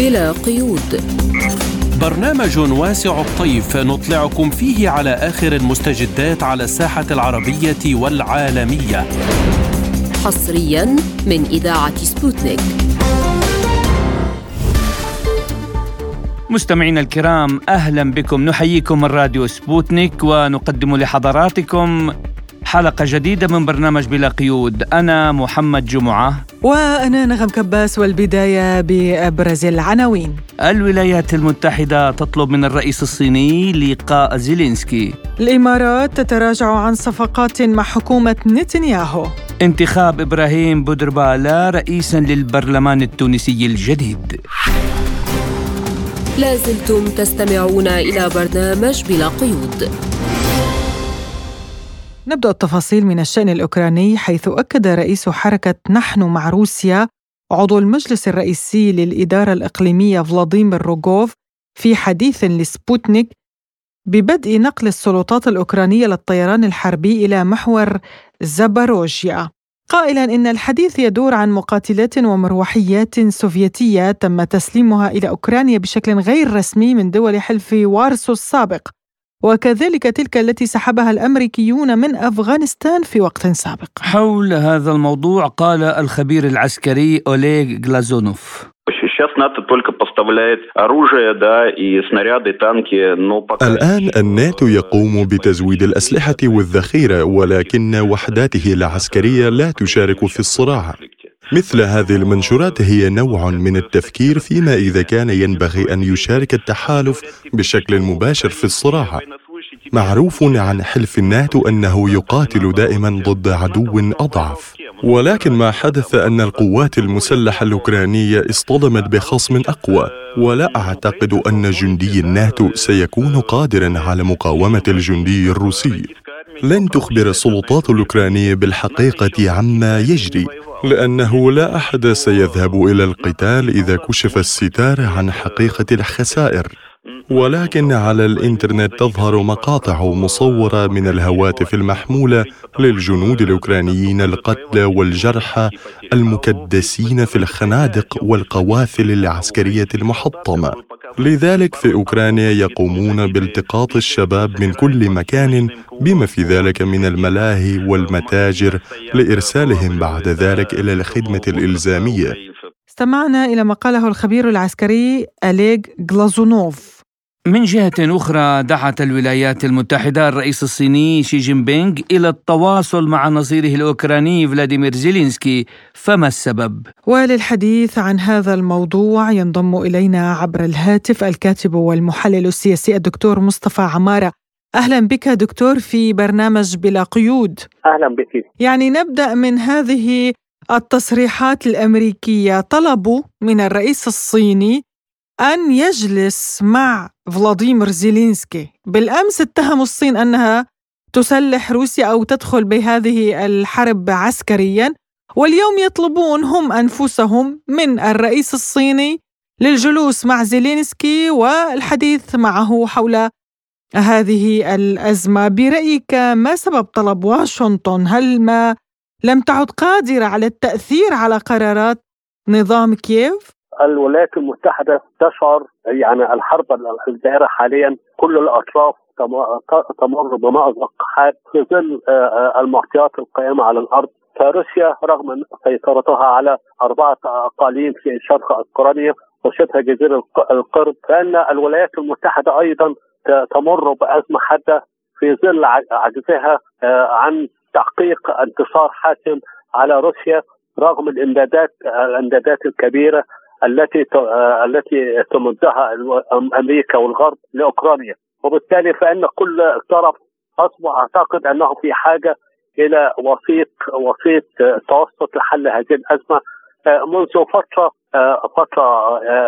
بلا قيود. برنامج واسع الطيف نطلعكم فيه على آخر المستجدات على الساحة العربية والعالمية، حصريا من إذاعة سبوتنيك. مستمعينا الكرام، أهلا بكم، نحييكم من راديو سبوتنيك ونقدم لحضراتكم حلقة جديدة من برنامج بلا قيود. أنا محمد جمعة وأنا نغم كباس، والبداية بأبرز العناوين. الولايات المتحدة تطلب من الرئيس الصيني لقاء زيلينسكي. الإمارات تتراجع عن صفقات مع حكومة نتنياهو. انتخاب إبراهيم بودربالة رئيسا للبرلمان التونسي الجديد. لازلتم تستمعون إلى برنامج بلا قيود. نبدأ التفاصيل من الشأن الأوكراني، حيث أكد رئيس حركة نحن مع روسيا عضو المجلس الرئيسي للإدارة الإقليمية فلاديمير روجوف في حديث لسبوتنيك ببدء نقل السلطات الأوكرانية للطيران الحربي إلى محور زاباروجيا، قائلاً إن الحديث يدور عن مقاتلات ومروحيات سوفيتية تم تسليمها إلى أوكرانيا بشكل غير رسمي من دول حلف وارسو السابق، وكذلك تلك التي سحبها الأمريكيون من أفغانستان في وقت سابق. حول هذا الموضوع قال الخبير العسكري أوليغ غلازونوف: الآن الناتو يقوم بتزويد الأسلحة والذخيرة، ولكن وحداته العسكرية لا تشارك في الصراع. مثل هذه المنشورات هي نوع من التفكير فيما إذا كان ينبغي أن يشارك التحالف بشكل مباشر في الصراع. معروف عن حلف الناتو أنه يقاتل دائما ضد عدو أضعف، ولكن ما حدث أن القوات المسلحة الأوكرانية اصطدمت بخصم أقوى، ولا أعتقد أن جندي الناتو سيكون قادرا على مقاومة الجندي الروسي. لن تخبر السلطات الأوكرانية بالحقيقة عما يجري، لأنه لا أحد سيذهب إلى القتال إذا كشف الستار عن حقيقة الخسائر، ولكن على الإنترنت تظهر مقاطع مصورة من الهواتف المحمولة للجنود الأوكرانيين القتلى والجرحى المكدسين في الخنادق والقوافل العسكرية المحطمة. لذلك في أوكرانيا يقومون بالتقاط الشباب من كل مكان، بما في ذلك من الملاهي والمتاجر، لإرسالهم بعد ذلك إلى الخدمة الإلزامية. استمعنا إلى ما قاله الخبير العسكري أوليغ غلازونوف. من جهة أخرى، دعت الولايات المتحدة الرئيس الصيني شي جين بينغ إلى التواصل مع نظيره الأوكراني فلاديمير زيلينسكي، فما السبب؟ وللحديث عن هذا الموضوع ينضم إلينا عبر الهاتف الكاتب والمحلل السياسي الدكتور مصطفى عمارة. أهلا بك دكتور في برنامج بلا قيود. أهلا بك. يعني نبدأ من هذه التصريحات الأمريكية، طلبوا من الرئيس الصيني أن يجلس مع فلاديمير زيلينسكي. بالأمس اتهموا الصين أنها تسلح روسيا أو تدخل بهذه الحرب عسكريا، واليوم يطلبون هم أنفسهم من الرئيس الصيني للجلوس مع زيلينسكي والحديث معه حول هذه الأزمة. برأيك ما سبب طلب واشنطن؟ هل ما لم تعد قادرة على التأثير على قرارات نظام كييف؟ الولايات المتحدة تشعر يعني الحرب الدائرة حاليا كل الأطراف تمر بمأزق حاد في ظل المعطيات القائمة على الأرض. فروسيا رغم سيطرتها على 4 أقاليم في شرق أوكرانيا وشبه جزيرة القرم، فإن الولايات المتحدة أيضا تمر بأزمة حادة في ظل عجزها عن تحقيق انتصار حاسم على روسيا، رغم الإمدادات الكبيرة التي تمدها أمريكا والغرب لأوكرانيا. وبالتالي فإن كل طرف أصبح أعتقد أنه في حاجة إلى وسيط توسط لحل هذه الأزمة منذ فترة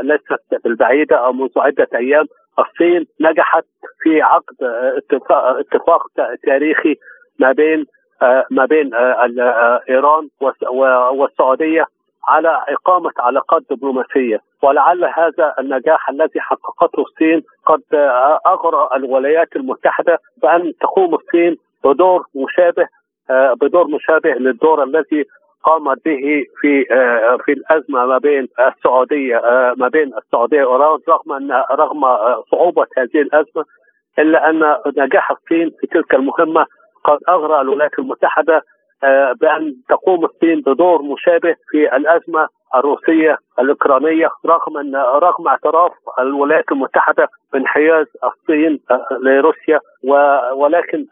ليست بالبعيدة، أو منذ عدة أيام. الصين نجحت في عقد اتفاق تاريخي ما بين إيران والسعودية على إقامة علاقات دبلوماسية، ولعل هذا النجاح الذي حققته الصين قد أغرى الولايات المتحدة بأن تقوم الصين بدور مشابه للدور الذي قامت به في الازمه ما بين السعوديه وايران، رغم صعوبه هذه الازمه، الا ان نجاح الصين في تلك المهمه قد اغرى الولايات المتحده بان تقوم الصين بدور مشابه في الازمه الروسيه الاوكرانيه، رغم اعتراف الولايات المتحده بانحياز الصين لروسيا، ولكن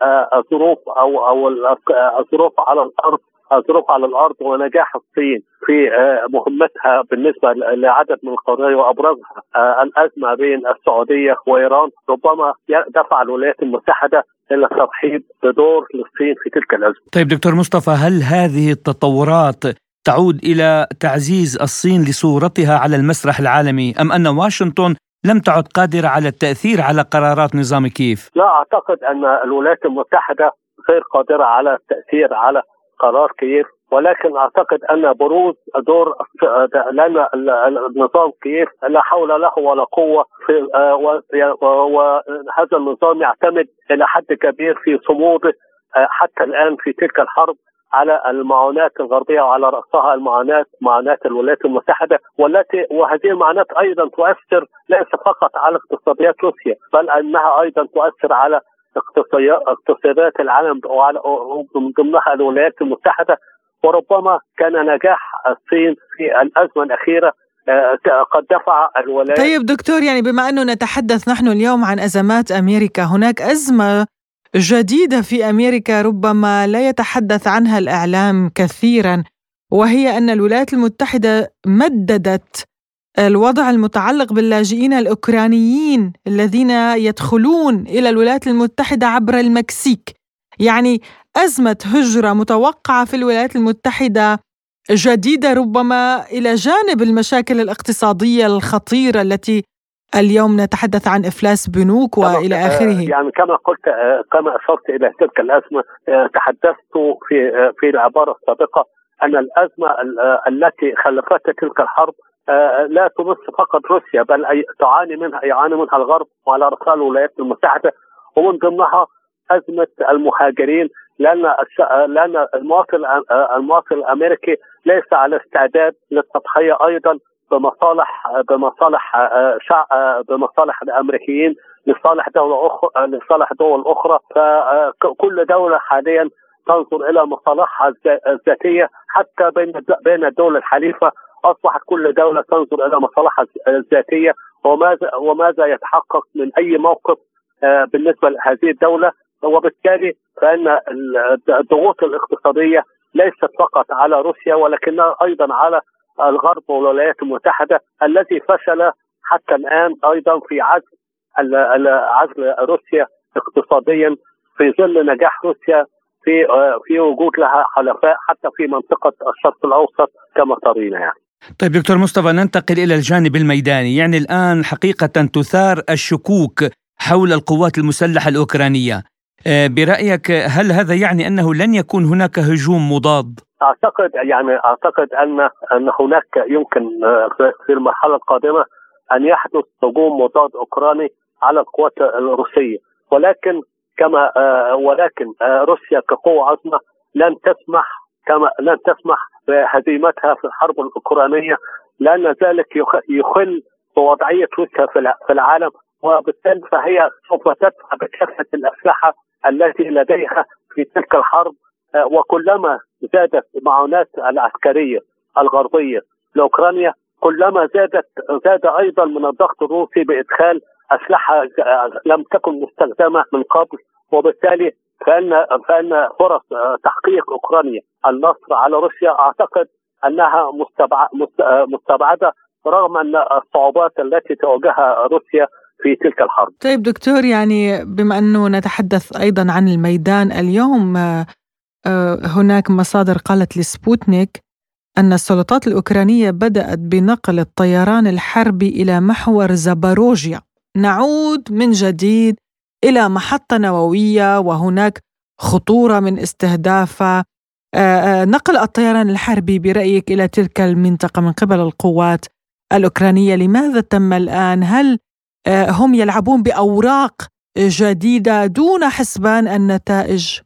الظروف على الارض ونجاح الصين في مهمتها بالنسبه لعدد من القضايا وابرزها الازمه بين السعوديه وايران ربما دفع الولايات المتحده الى الترحيب بدور للصين في تلك الازمه. طيب دكتور مصطفى، هل هذه التطورات تعود الى تعزيز الصين لصورتها على المسرح العالمي، ام ان واشنطن لم تعد قادره على التاثير على قرارات نظام كييف؟ لا اعتقد ان الولايات المتحده غير قادره على التاثير على قرار كييف، ولكن اعتقد ان بروز دور لنا النظام كييف لا حول له ولا قوه، وهذا النظام يعتمد الى حد كبير في صموده حتى الان في تلك الحرب على المعونات الغربيه، وعلى راسها معونات الولايات المتحده، وهذه المعونات ايضا تؤثر ليس فقط على اقتصاديات روسيا، بل انها ايضا تؤثر على اقتصادات العالم ومن ضمنها الولايات المتحده. وربما كان نجاح الصين في الازمه الاخيره قد دفع الولايات. طيب دكتور، يعني بما انه نتحدث نحن اليوم عن ازمات امريكا، هناك ازمه جديدة في أمريكا ربما لا يتحدث عنها الإعلام كثيراً، وهي أن الولايات المتحدة مددت الوضع المتعلق باللاجئين الأوكرانيين الذين يدخلون إلى الولايات المتحدة عبر المكسيك. يعني أزمة هجرة متوقعة في الولايات المتحدة جديدة ربما، إلى جانب المشاكل الاقتصادية الخطيرة التي اليوم نتحدث عن إفلاس بنوك وإلى آخره. يعني كما قلت، كما أشرت إلى تلك الأزمة، تحدثت في العبارة السابقة أن الأزمة التي خلفتها تلك الحرب لا تمس فقط روسيا، بل يعاني منها الغرب وعلى رأسها الولايات المتحدة، ومن ضمنها أزمة المهاجرين، لأن المواطن الأمريكي ليس على استعداد للتضحية أيضا بمصالح الامريكيين لصالح دول اخرى. فكل دوله حاليا تنظر الى مصالحها الذاتيه، حتى بين الدول الحليفه اصبحت كل دوله تنظر الى مصالحها الذاتيه وماذا يتحقق من اي موقف بالنسبه لهذه الدوله. وبالتالي فان الضغوط الاقتصاديه ليست فقط على روسيا، ولكنها ايضا على الغرب والولايات المتحدة، التي فشل حتى الآن أيضا في عزل روسيا اقتصاديا في ظل نجاح روسيا في وجود لها حلفاء حتى في منطقة الشرق الأوسط كما ترين. يعني طيب دكتور مصطفى، ننتقل إلى الجانب الميداني. يعني الآن حقيقة تثار الشكوك حول القوات المسلحة الأوكرانية، برأيك هل هذا يعني أنه لن يكون هناك هجوم مضاد؟ اعتقد ان هناك يمكن في المرحله القادمه ان يحدث هجوم مضاد اوكراني على القوات الروسيه، ولكن روسيا كقوه عظمى لن تسمح بهزيمتها في الحرب الاوكرانيه، لان ذلك يخل بوضعيه روسيا في العالم، وبالتالي فهي سوف تدفع بكافه الاسلحه التي لديها في تلك الحرب. وكلما زادت معونات العسكرية الغربية لأوكرانيا، كلما زاد أيضا من الضغط الروسي بإدخال أسلحة لم تكن مستخدمة من قبل، وبالتالي فإن فرص تحقيق أوكرانيا النصر على روسيا أعتقد أنها مستبعدة، رغم أن الصعوبات التي تواجهها روسيا في تلك الحرب. طيب دكتور، يعني بما أنه نتحدث أيضا عن الميدان اليوم، هناك مصادر قالت لسبوتنيك أن السلطات الأوكرانية بدأت بنقل الطيران الحربي إلى محور زاباروجيا، نعود من جديد إلى محطة نووية وهناك خطورة من استهدافها. نقل الطيران الحربي برأيك إلى تلك المنطقة من قبل القوات الأوكرانية لماذا تم الآن؟ هل هم يلعبون بأوراق جديدة دون حسبان النتائج؟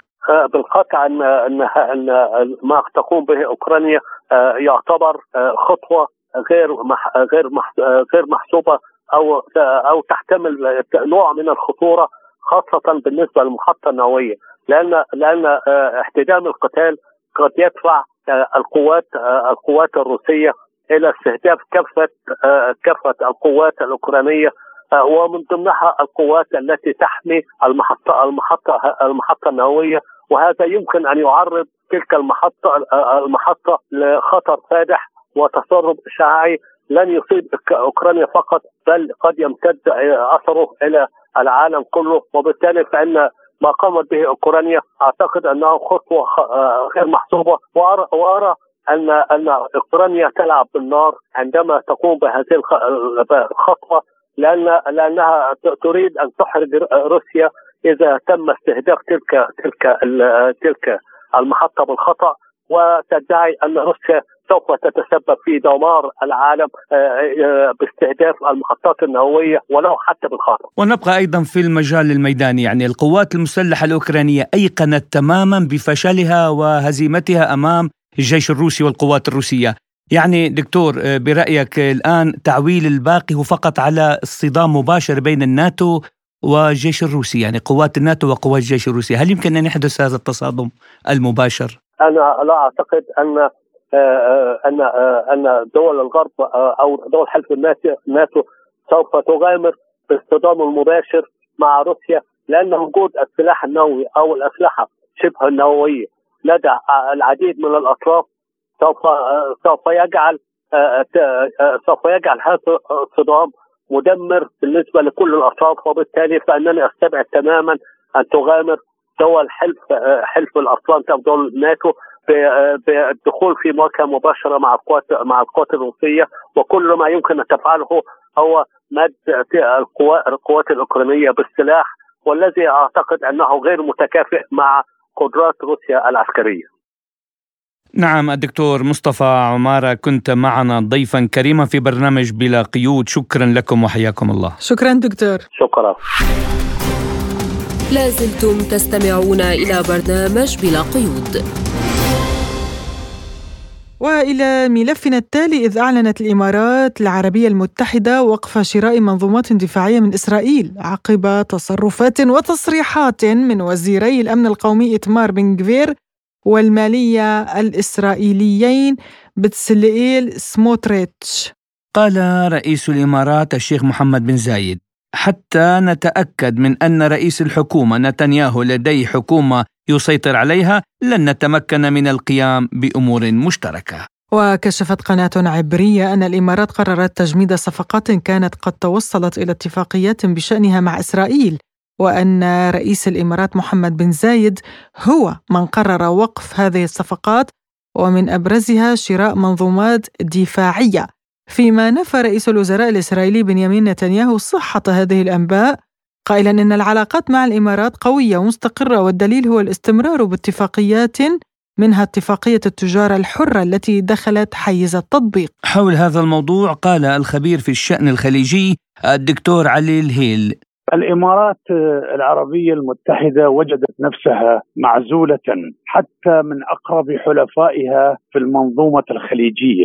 بالقطع أن ما تقوم به أوكرانيا يعتبر خطوة غير محسوبة أو تحتمل نوع من الخطورة، خاصة بالنسبة للمحطة النووية، لأن احتدام القتال قد يدفع القوات الروسية إلى استهداف كافة القوات الأوكرانية، ومن ضمنها القوات التي تحمي المحطة النووية، وهذا يمكن أن يعرض تلك المحطة لخطر فادح وتسرب إشعاعي لن يصيب أوكرانيا فقط، بل قد يمتد أثره إلى العالم كله. وبالتالي فإن ما قامت به أوكرانيا أعتقد أنها خطوة غير محسوبة، وأرى أن أوكرانيا تلعب بالنار عندما تقوم بهذه الخطوة، لأنها تريد أن تحرج روسيا إذا تم استهداف تلك المحطة بالخطأ، وتدعي أن روسيا سوف تتسبب في دمار العالم باستهداف المحطات النووية ولو حتى بالخطأ. ونبقى أيضا في المجال الميداني، يعني القوات المسلحة الأوكرانية أيقنت تماما بفشلها وهزيمتها أمام الجيش الروسي والقوات الروسية. يعني دكتور برأيك الآن تعويل الباقي هو فقط على الصدام مباشر بين الناتو والجيش الروسي، يعني قوات الناتو وقوات الجيش الروسي، هل يمكن أن يحدث هذا التصادم المباشر؟ أنا لا أعتقد أن دول الغرب أو دول حلف الناتو سوف تغامر بالصدام المباشر مع روسيا، لأن وجود السلاح النووي أو الأسلحة شبه النووية لدى العديد من الأطراف سوف يجعل هذا الصدام مدمر بالنسبة لكل الأطراف. وبالتالي فإنني أستبعد تماما أن تغامر دول حلف الأطلنطي أو دول الناتو بالدخول في مواجهة مباشرة مع القوات الروسية، وكل ما يمكن أن تفعله هو مد القوات الأوكرانية بالسلاح، والذي أعتقد أنه غير متكافئ مع قدرات روسيا العسكرية. نعم الدكتور مصطفى عمارة، كنت معنا ضيفا كريما في برنامج بلا قيود، شكرا لكم وحياكم الله. شكرا دكتور. شكرا. لازلتم تستمعون إلى برنامج بلا قيود. وإلى ملفنا التالي، إذ أعلنت الإمارات العربية المتحدة وقف شراء منظومات دفاعية من إسرائيل عقب تصرفات وتصريحات من وزيري الأمن القومي إتمار بنغفير والمالية الإسرائيليين بتسلئيل سموتريتش. قال رئيس الإمارات الشيخ محمد بن زايد: حتى نتأكد من أن رئيس الحكومة نتنياهو لديه حكومة يسيطر عليها، لن نتمكن من القيام بأمور مشتركة. وكشفت قناة عبرية أن الإمارات قررت تجميد صفقات كانت قد توصلت إلى اتفاقيات بشأنها مع إسرائيل، وأن رئيس الإمارات محمد بن زايد هو من قرر وقف هذه الصفقات، ومن أبرزها شراء منظومات دفاعية. فيما نفى رئيس الوزراء الإسرائيلي بنيامين نتنياهو صحة هذه الأنباء، قائلاً إن العلاقات مع الإمارات قوية ومستقرة، والدليل هو الاستمرار باتفاقيات منها اتفاقية التجارة الحرة التي دخلت حيز التطبيق. حول هذا الموضوع قال الخبير في الشأن الخليجي الدكتور علي الهيل: الإمارات العربية المتحدة وجدت نفسها معزولة حتى من أقرب حلفائها في المنظومة الخليجية.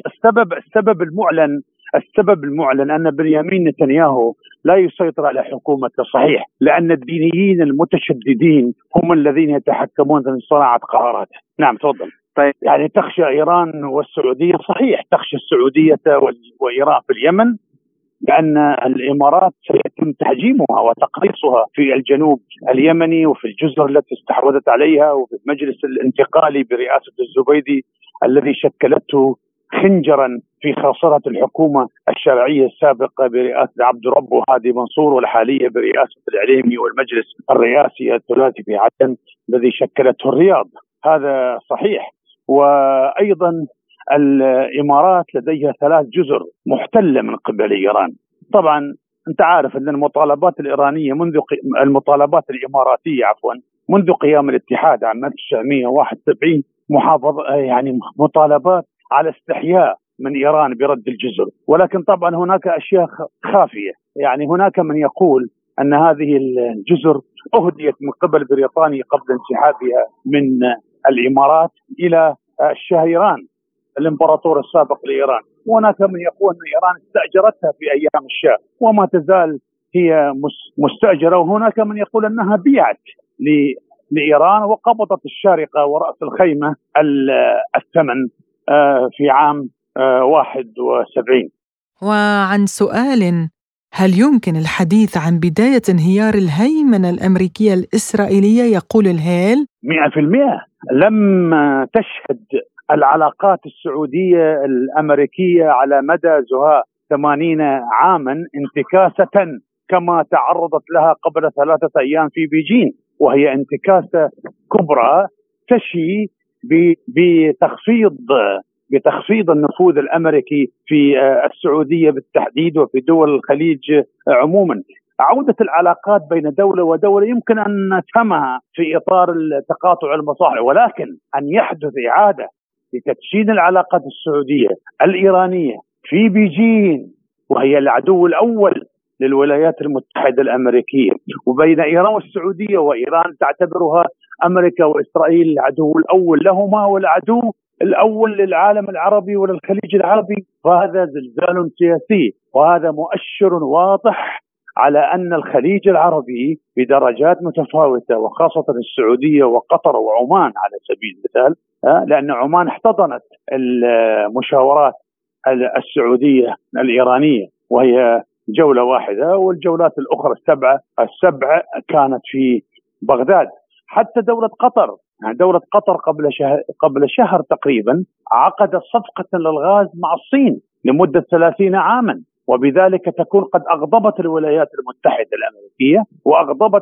السبب المعلن أن بنيامين نتنياهو لا يسيطر على حكومته، صحيح، لأن الدينيين المتشددين هم الذين يتحكمون في صناعة قراراته. نعم تفضل. طيب، يعني تخشى إيران والسعودية، صحيح، تخشى السعودية وإيران في اليمن، لأن الإمارات سيتم تحجيمها وتقريصها في الجنوب اليمني وفي الجزر التي استحوذت عليها، وفي المجلس الانتقالي برئاسة الزبيدي الذي شكلته خنجرا في خاصرة الحكومة الشرعية السابقة برئاسة عبد ربه هادي منصور، والحالية برئاسة العليمي والمجلس الرئاسي الثلاثي في عدن الذي شكلته الرياض. هذا صحيح. وأيضا الإمارات لديها 3 جزر محتلة من قبل إيران. طبعا أنت عارف أن المطالبات الإماراتية منذ قيام الاتحاد عام 1971 محافظة، يعني مطالبات على استحياء من إيران برد الجزر، ولكن طبعا هناك أشياء خافية. يعني هناك من يقول أن هذه الجزر أهديت من قبل بريطانيا قبل انسحابها من الإمارات إلى الشهيران الإمبراطور السابق لإيران، وهناك من يقول أن إيران استأجرتها في أيام الشاه وما تزال هي مستأجرة، وهناك من يقول أنها بيعت لإيران وقبضت الشارقة ورأس الخيمة الثمن في عام 71. وعن سؤال: هل يمكن الحديث عن بداية انهيار الهيمنة الأمريكية الإسرائيلية؟ يقول الهيل: 100%. لما تشهد العلاقات السعودية الأمريكية على مدى زهاء 80 عاما انتكاسة كما تعرضت لها قبل 3 أيام في بيجين، وهي انتكاسة كبرى تشي بتخفيض النفوذ الأمريكي في السعودية بالتحديد وفي دول الخليج عموما. عودة العلاقات بين دولة ودولة يمكن أن نفهمها في إطار تقاطع المصالح، ولكن أن يحدث إعادة لتدشين العلاقات السعودية الإيرانية في بيجين وهي العدو الأول للولايات المتحدة الأمريكية، وبين إيران والسعودية، وإيران تعتبرها أمريكا وإسرائيل العدو الأول لهما والعدو الأول للعالم العربي وللخليج العربي، فهذا زلزال سياسي، وهذا مؤشر واضح على أن الخليج العربي بدرجات متفاوتة وخاصة السعودية وقطر وعمان على سبيل المثال، لأن عمان احتضنت المشاورات السعودية الإيرانية وهي جولة واحدة، والجولات الأخرى السبعة كانت في بغداد. حتى دولة قطر قبل شهر تقريبا عقدت صفقة للغاز مع الصين لمدة 30 عاما، وبذلك تكون قد أغضبت الولايات المتحدة الأمريكية وأغضبت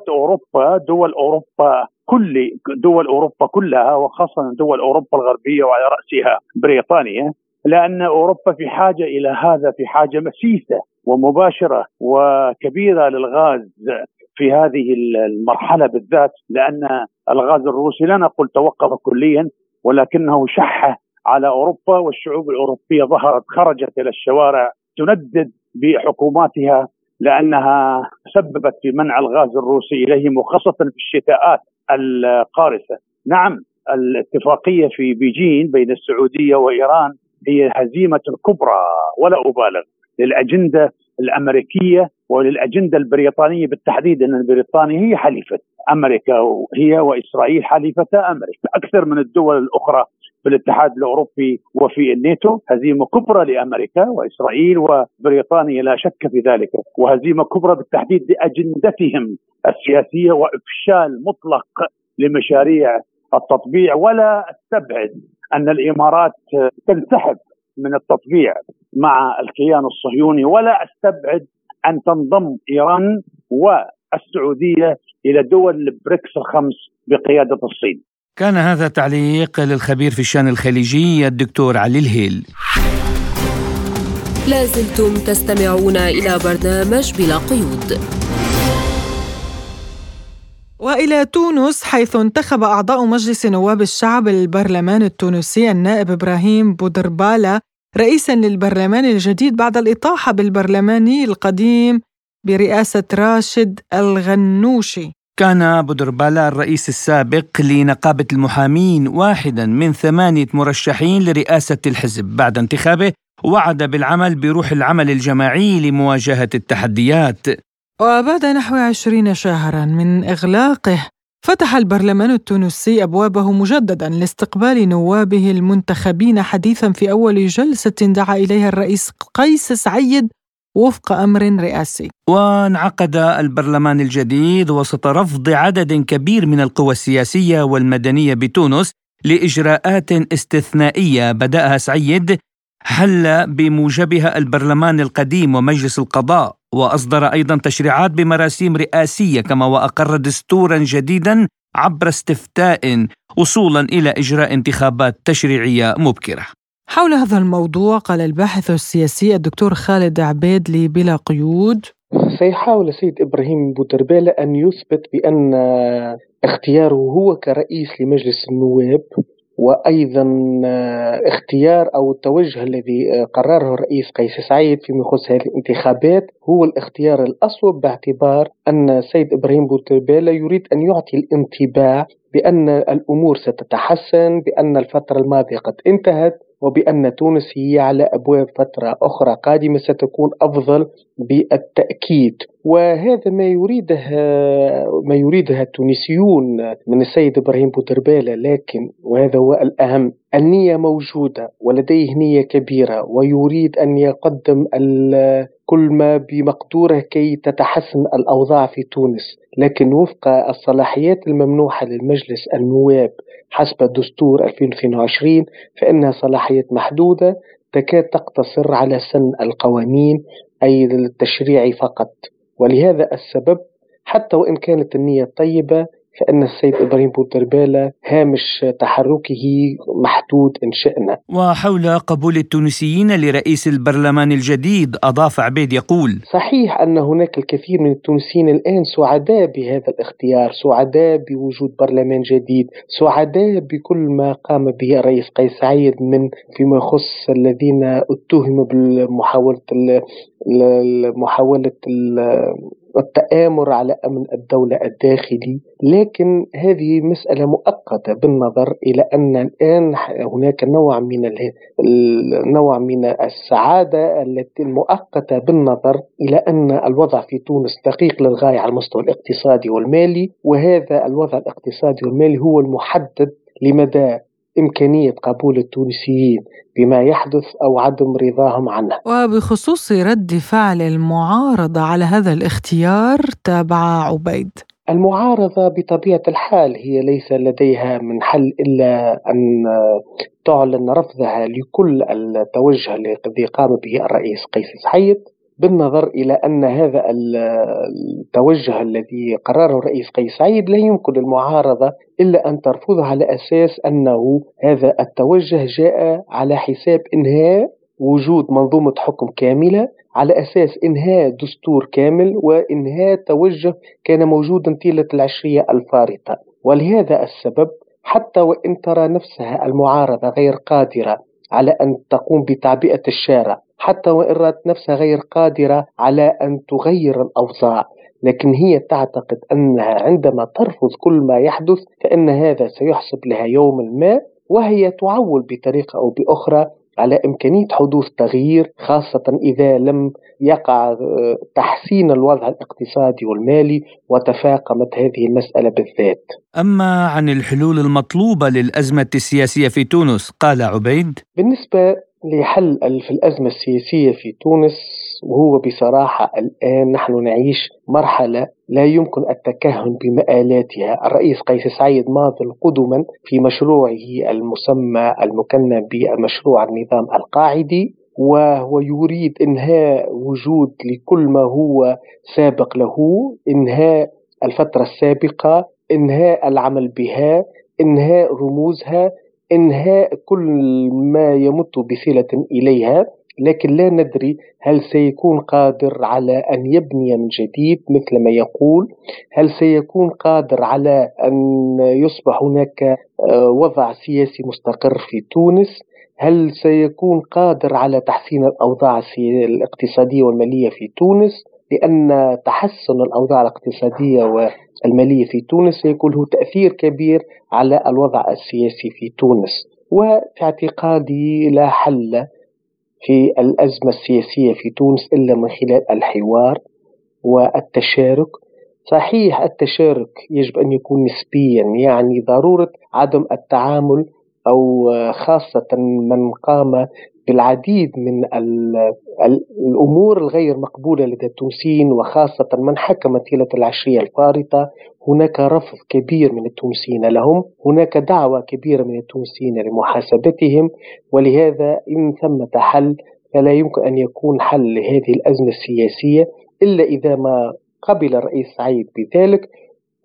دول أوروبا كلها، وخاصة دول أوروبا الغربية وعلى رأسها بريطانيا، لأن أوروبا في حاجة إلى هذا، في حاجة مسيسة ومباشرة وكبيرة للغاز في هذه المرحلة بالذات، لأن الغاز الروسي لا نقول توقف كليا ولكنه شح على أوروبا، والشعوب الأوروبية خرجت إلى الشوارع تندد بحكوماتها لأنها سببت في منع الغاز الروسي إليهم وخاصة في الشتاءات القارسة. نعم، الاتفاقية في بيجين بين السعودية وإيران هي هزيمة كبرى ولا أبالغ للأجندة الأمريكية وللأجندة البريطانية بالتحديد، أن بريطانيا هي حليفة أمريكا، هي وإسرائيل حليفة أمريكا أكثر من الدول الأخرى في الاتحاد الأوروبي وفي الناتو. هزيمة كبرى لأمريكا وإسرائيل وبريطانيا لا شك في ذلك، وهزيمة كبرى بالتحديد لأجندتهم السياسية وإفشال مطلق لمشاريع التطبيع. ولا أستبعد أن الإمارات تنسحب من التطبيع مع الكيان الصهيوني، ولا أستبعد أن تنضم إيران والسعودية إلى دول البريكس الخمس بقيادة الصين. كان هذا تعليق للخبير في الشأن الخليجي الدكتور علي الهيل. لازلتم تستمعون إلى برنامج بلا قيود. وإلى تونس، حيث انتخب أعضاء مجلس نواب الشعب البرلمان التونسي النائب إبراهيم بودربالة رئيساً للبرلمان الجديد بعد الإطاحة بالبرلماني القديم برئاسة راشد الغنوشي. كان بودربالة الرئيس السابق لنقابة المحامين واحداً من 8 مرشحين لرئاسة الحزب. بعد انتخابه وعد بالعمل بروح العمل الجماعي لمواجهة التحديات. وبعد نحو 20 شهراً من إغلاقه، فتح البرلمان التونسي أبوابه مجدداً لاستقبال نوابه المنتخبين حديثاً في أول جلسة دعا إليها الرئيس قيس سعيد وفق أمر رئاسي. وانعقد البرلمان الجديد وسط رفض عدد كبير من القوى السياسية والمدنية بتونس لإجراءات استثنائية بدأها سعيد حل بموجبها البرلمان القديم ومجلس القضاء، وأصدر أيضا تشريعات بمراسيم رئاسية، كما وأقر دستورا جديدا عبر استفتاء وصولا إلى إجراء انتخابات تشريعية مبكرة. حول هذا الموضوع قال الباحث السياسي الدكتور خالد عبادلي بلا قيود: سيحاول السيد إبراهيم بودربالة أن يثبت بأن اختياره هو كرئيس لمجلس النواب وأيضا اختيار أو التوجه الذي قرره الرئيس قيس سعيد فيما يخص هذه الانتخابات هو الاختيار الأصوب، باعتبار أن السيد إبراهيم بودربالة يريد أن يعطي الانطباع بأن الأمور ستتحسن، بأن الفترة الماضية قد انتهت، وبأن تونس هي على أبواب فترة أخرى قادمة ستكون أفضل بالتأكيد. وهذا ما يريده التونسيون من السيد إبراهيم بودربالة، لكن وهذا هو الأهم، النية موجودة ولديه نية كبيرة، ويريد أن يقدم كل ما بمقدوره كي تتحسن الأوضاع في تونس، لكن وفق الصلاحيات الممنوحة للمجلس النواب حسب الدستور 2022 فإنها صلاحيات محدودة تكاد تقتصر على سن القوانين أي التشريعي فقط. ولهذا السبب حتى وإن كانت النية طيبة فإن السيد إبراهيم بودربالة هامش تحركه محدود إن شئنا. وحول قبول التونسيين لرئيس البرلمان الجديد أضاف عبيد يقول: صحيح أن هناك الكثير من التونسيين الآن سعداء بهذا الاختيار، سعداء بوجود برلمان جديد، سعداء بكل ما قام به الرئيس قيس سعيد من فيما يخص الذين اتهموا بمحاولة التآمر على أمن الدولة الداخلي. لكن هذه مسألة مؤقتة بالنظر إلى أن الآن هناك نوع من السعادة التي مؤقتة بالنظر إلى أن الوضع في تونس دقيق للغاية على المستوى الاقتصادي والمالي، وهذا الوضع الاقتصادي والمالي هو المحدد لمدى إمكانية قبول التونسيين بما يحدث أو عدم رضاهم عنه. وبخصوص رد فعل المعارضة على هذا الاختيار تابع عبيد: المعارضة بطبيعة الحال هي ليس لديها من حل إلا أن تعلن رفضها لكل التوجه الذي قام به الرئيس قيس سعيد، بالنظر إلى أن هذا التوجه الذي قرره الرئيس قيس سعيد لا يمكن للمعارضة إلا أن ترفضه على أساس أنه هذا التوجه جاء على حساب إنهاء وجود منظومة حكم كاملة، على أساس إنهاء دستور كامل، وإنهاء توجه كان موجودا طيلة العشرية الفارطة. ولهذا السبب حتى وإن ترى نفسها المعارضة غير قادرة على أن تقوم بتعبئة الشارع، حتى وإن رأت نفسها غير قادرة على أن تغير الأوضاع، لكن هي تعتقد أنها عندما ترفض كل ما يحدث فإن هذا سيحسب لها يوما ما، وهي تعول بطريقة أو بأخرى على إمكانية حدوث تغيير، خاصة إذا لم يقع تحسين الوضع الاقتصادي والمالي وتفاقمت هذه المسألة بالذات. أما عن الحلول المطلوبة للأزمة السياسية في تونس قال عبيد: بالنسبة لحل في الأزمة السياسية في تونس، وهو بصراحة الآن نحن نعيش مرحلة لا يمكن التكهن بمآلاتها. الرئيس قيس سعيد ماضل قدما في مشروعه المسمى المكنى بمشروع النظام القاعدي، وهو يريد إنهاء وجود لكل ما هو سابق له، إنهاء الفترة السابقة، إنهاء العمل بها، إنهاء رموزها، إنهاء كل ما يمت بصلة إليها. لكن لا ندري هل سيكون قادر على أن يبني من جديد مثل ما يقول، هل سيكون قادر على أن يصبح هناك وضع سياسي مستقر في تونس، هل سيكون قادر على تحسين الأوضاع الاقتصادية والمالية في تونس، لأن تحسن الأوضاع الاقتصادية والمالية في تونس سيكون له تأثير كبير على الوضع السياسي في تونس. وفي اعتقادي لا حل في الأزمة السياسية في تونس إلا من خلال الحوار والتشارك. صحيح التشارك يجب أن يكون نسبيا، يعني ضرورة عدم التعامل أو خاصة من قام بالعديد من الأمور الغير مقبولة لدى التونسيين، وخاصة من حكم طيلة العشرية الفارطة. هناك رفض كبير من التونسيين لهم، هناك دعوة كبيرة من التونسيين لمحاسبتهم، ولهذا إن ثمة حل فلا يمكن أن يكون حل لهذه الأزمة السياسية إلا إذا ما قبل الرئيس سعيد بذلك،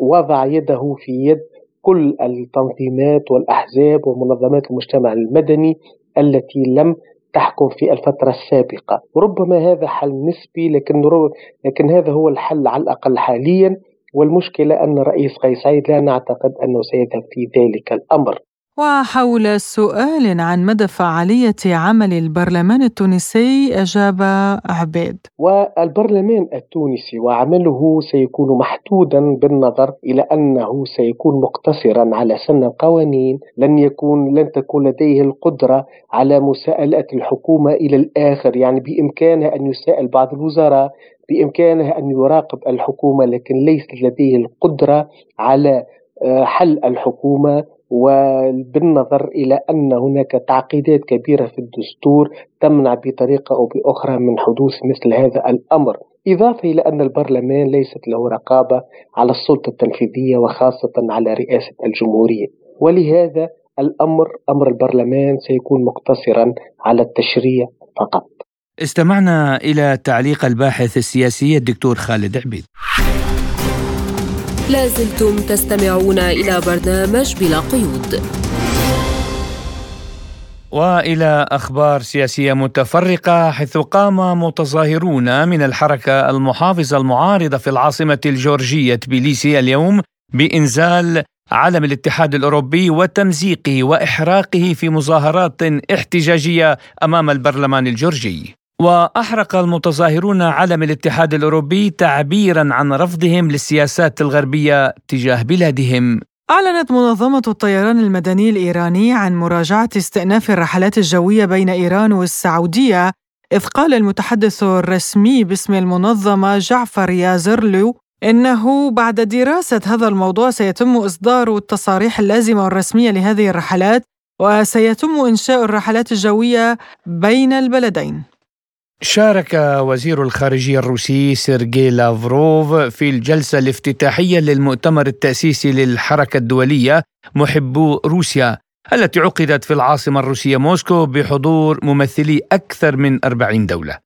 وضع يده في يد كل التنظيمات والأحزاب ومنظمات المجتمع المدني التي لم تحكم في الفترة السابقة. ربما هذا حل نسبي، لكن هذا هو الحل على الأقل حاليا. والمشكلة أن الرئيس قيس سعيد لا نعتقد أنه سيذهب في ذلك الأمر. وحول سؤال عن مدى فعالية عمل البرلمان التونسي أجاب عبيد: والبرلمان التونسي وعمله سيكون محدودا بالنظر إلى أنه سيكون مقتصرا على سن القوانين، لن تكون لديه القدرة على مساءلة الحكومة إلى الآخر، يعني بإمكانه أن يسائل بعض الوزراء، بإمكانه أن يراقب الحكومة، لكن ليس لديه القدرة على حل الحكومة. وبالنظر إلى أن هناك تعقيدات كبيرة في الدستور تمنع بطريقة أو بأخرى من حدوث مثل هذا الأمر، إضافة إلى أن البرلمان ليست له رقابة على السلطة التنفيذية وخاصة على رئاسة الجمهورية، ولهذا أمر البرلمان سيكون مقتصرا على التشريع فقط. استمعنا إلى تعليق الباحث السياسي الدكتور خالد عبيد. لازلتم تستمعون إلى برنامج بلا قيود. وإلى أخبار سياسية متفرقة، حيث قام متظاهرون من الحركة المحافظة المعارضة في العاصمة الجورجية تبليسي اليوم بإنزال علم الاتحاد الأوروبي وتمزيقه وإحراقه في مظاهرات احتجاجية أمام البرلمان الجورجي. وأحرق المتظاهرون علم الاتحاد الأوروبي تعبيراً عن رفضهم للسياسات الغربية تجاه بلادهم. أعلنت منظمة الطيران المدني الإيراني عن مراجعة استئناف الرحلات الجوية بين إيران والسعودية، إذ قال المتحدث الرسمي باسم المنظمة جعفر يازرلو إنه بعد دراسة هذا الموضوع سيتم إصدار التصاريح اللازمة والرسمية لهذه الرحلات، وسيتم إنشاء الرحلات الجوية بين البلدين. شارك وزير الخارجية الروسي سيرجي لافروف في الجلسة الافتتاحية للمؤتمر التأسيسي للحركة الدولية محبو روسيا التي عقدت في العاصمة الروسية موسكو بحضور ممثلي أكثر من 40 دولة.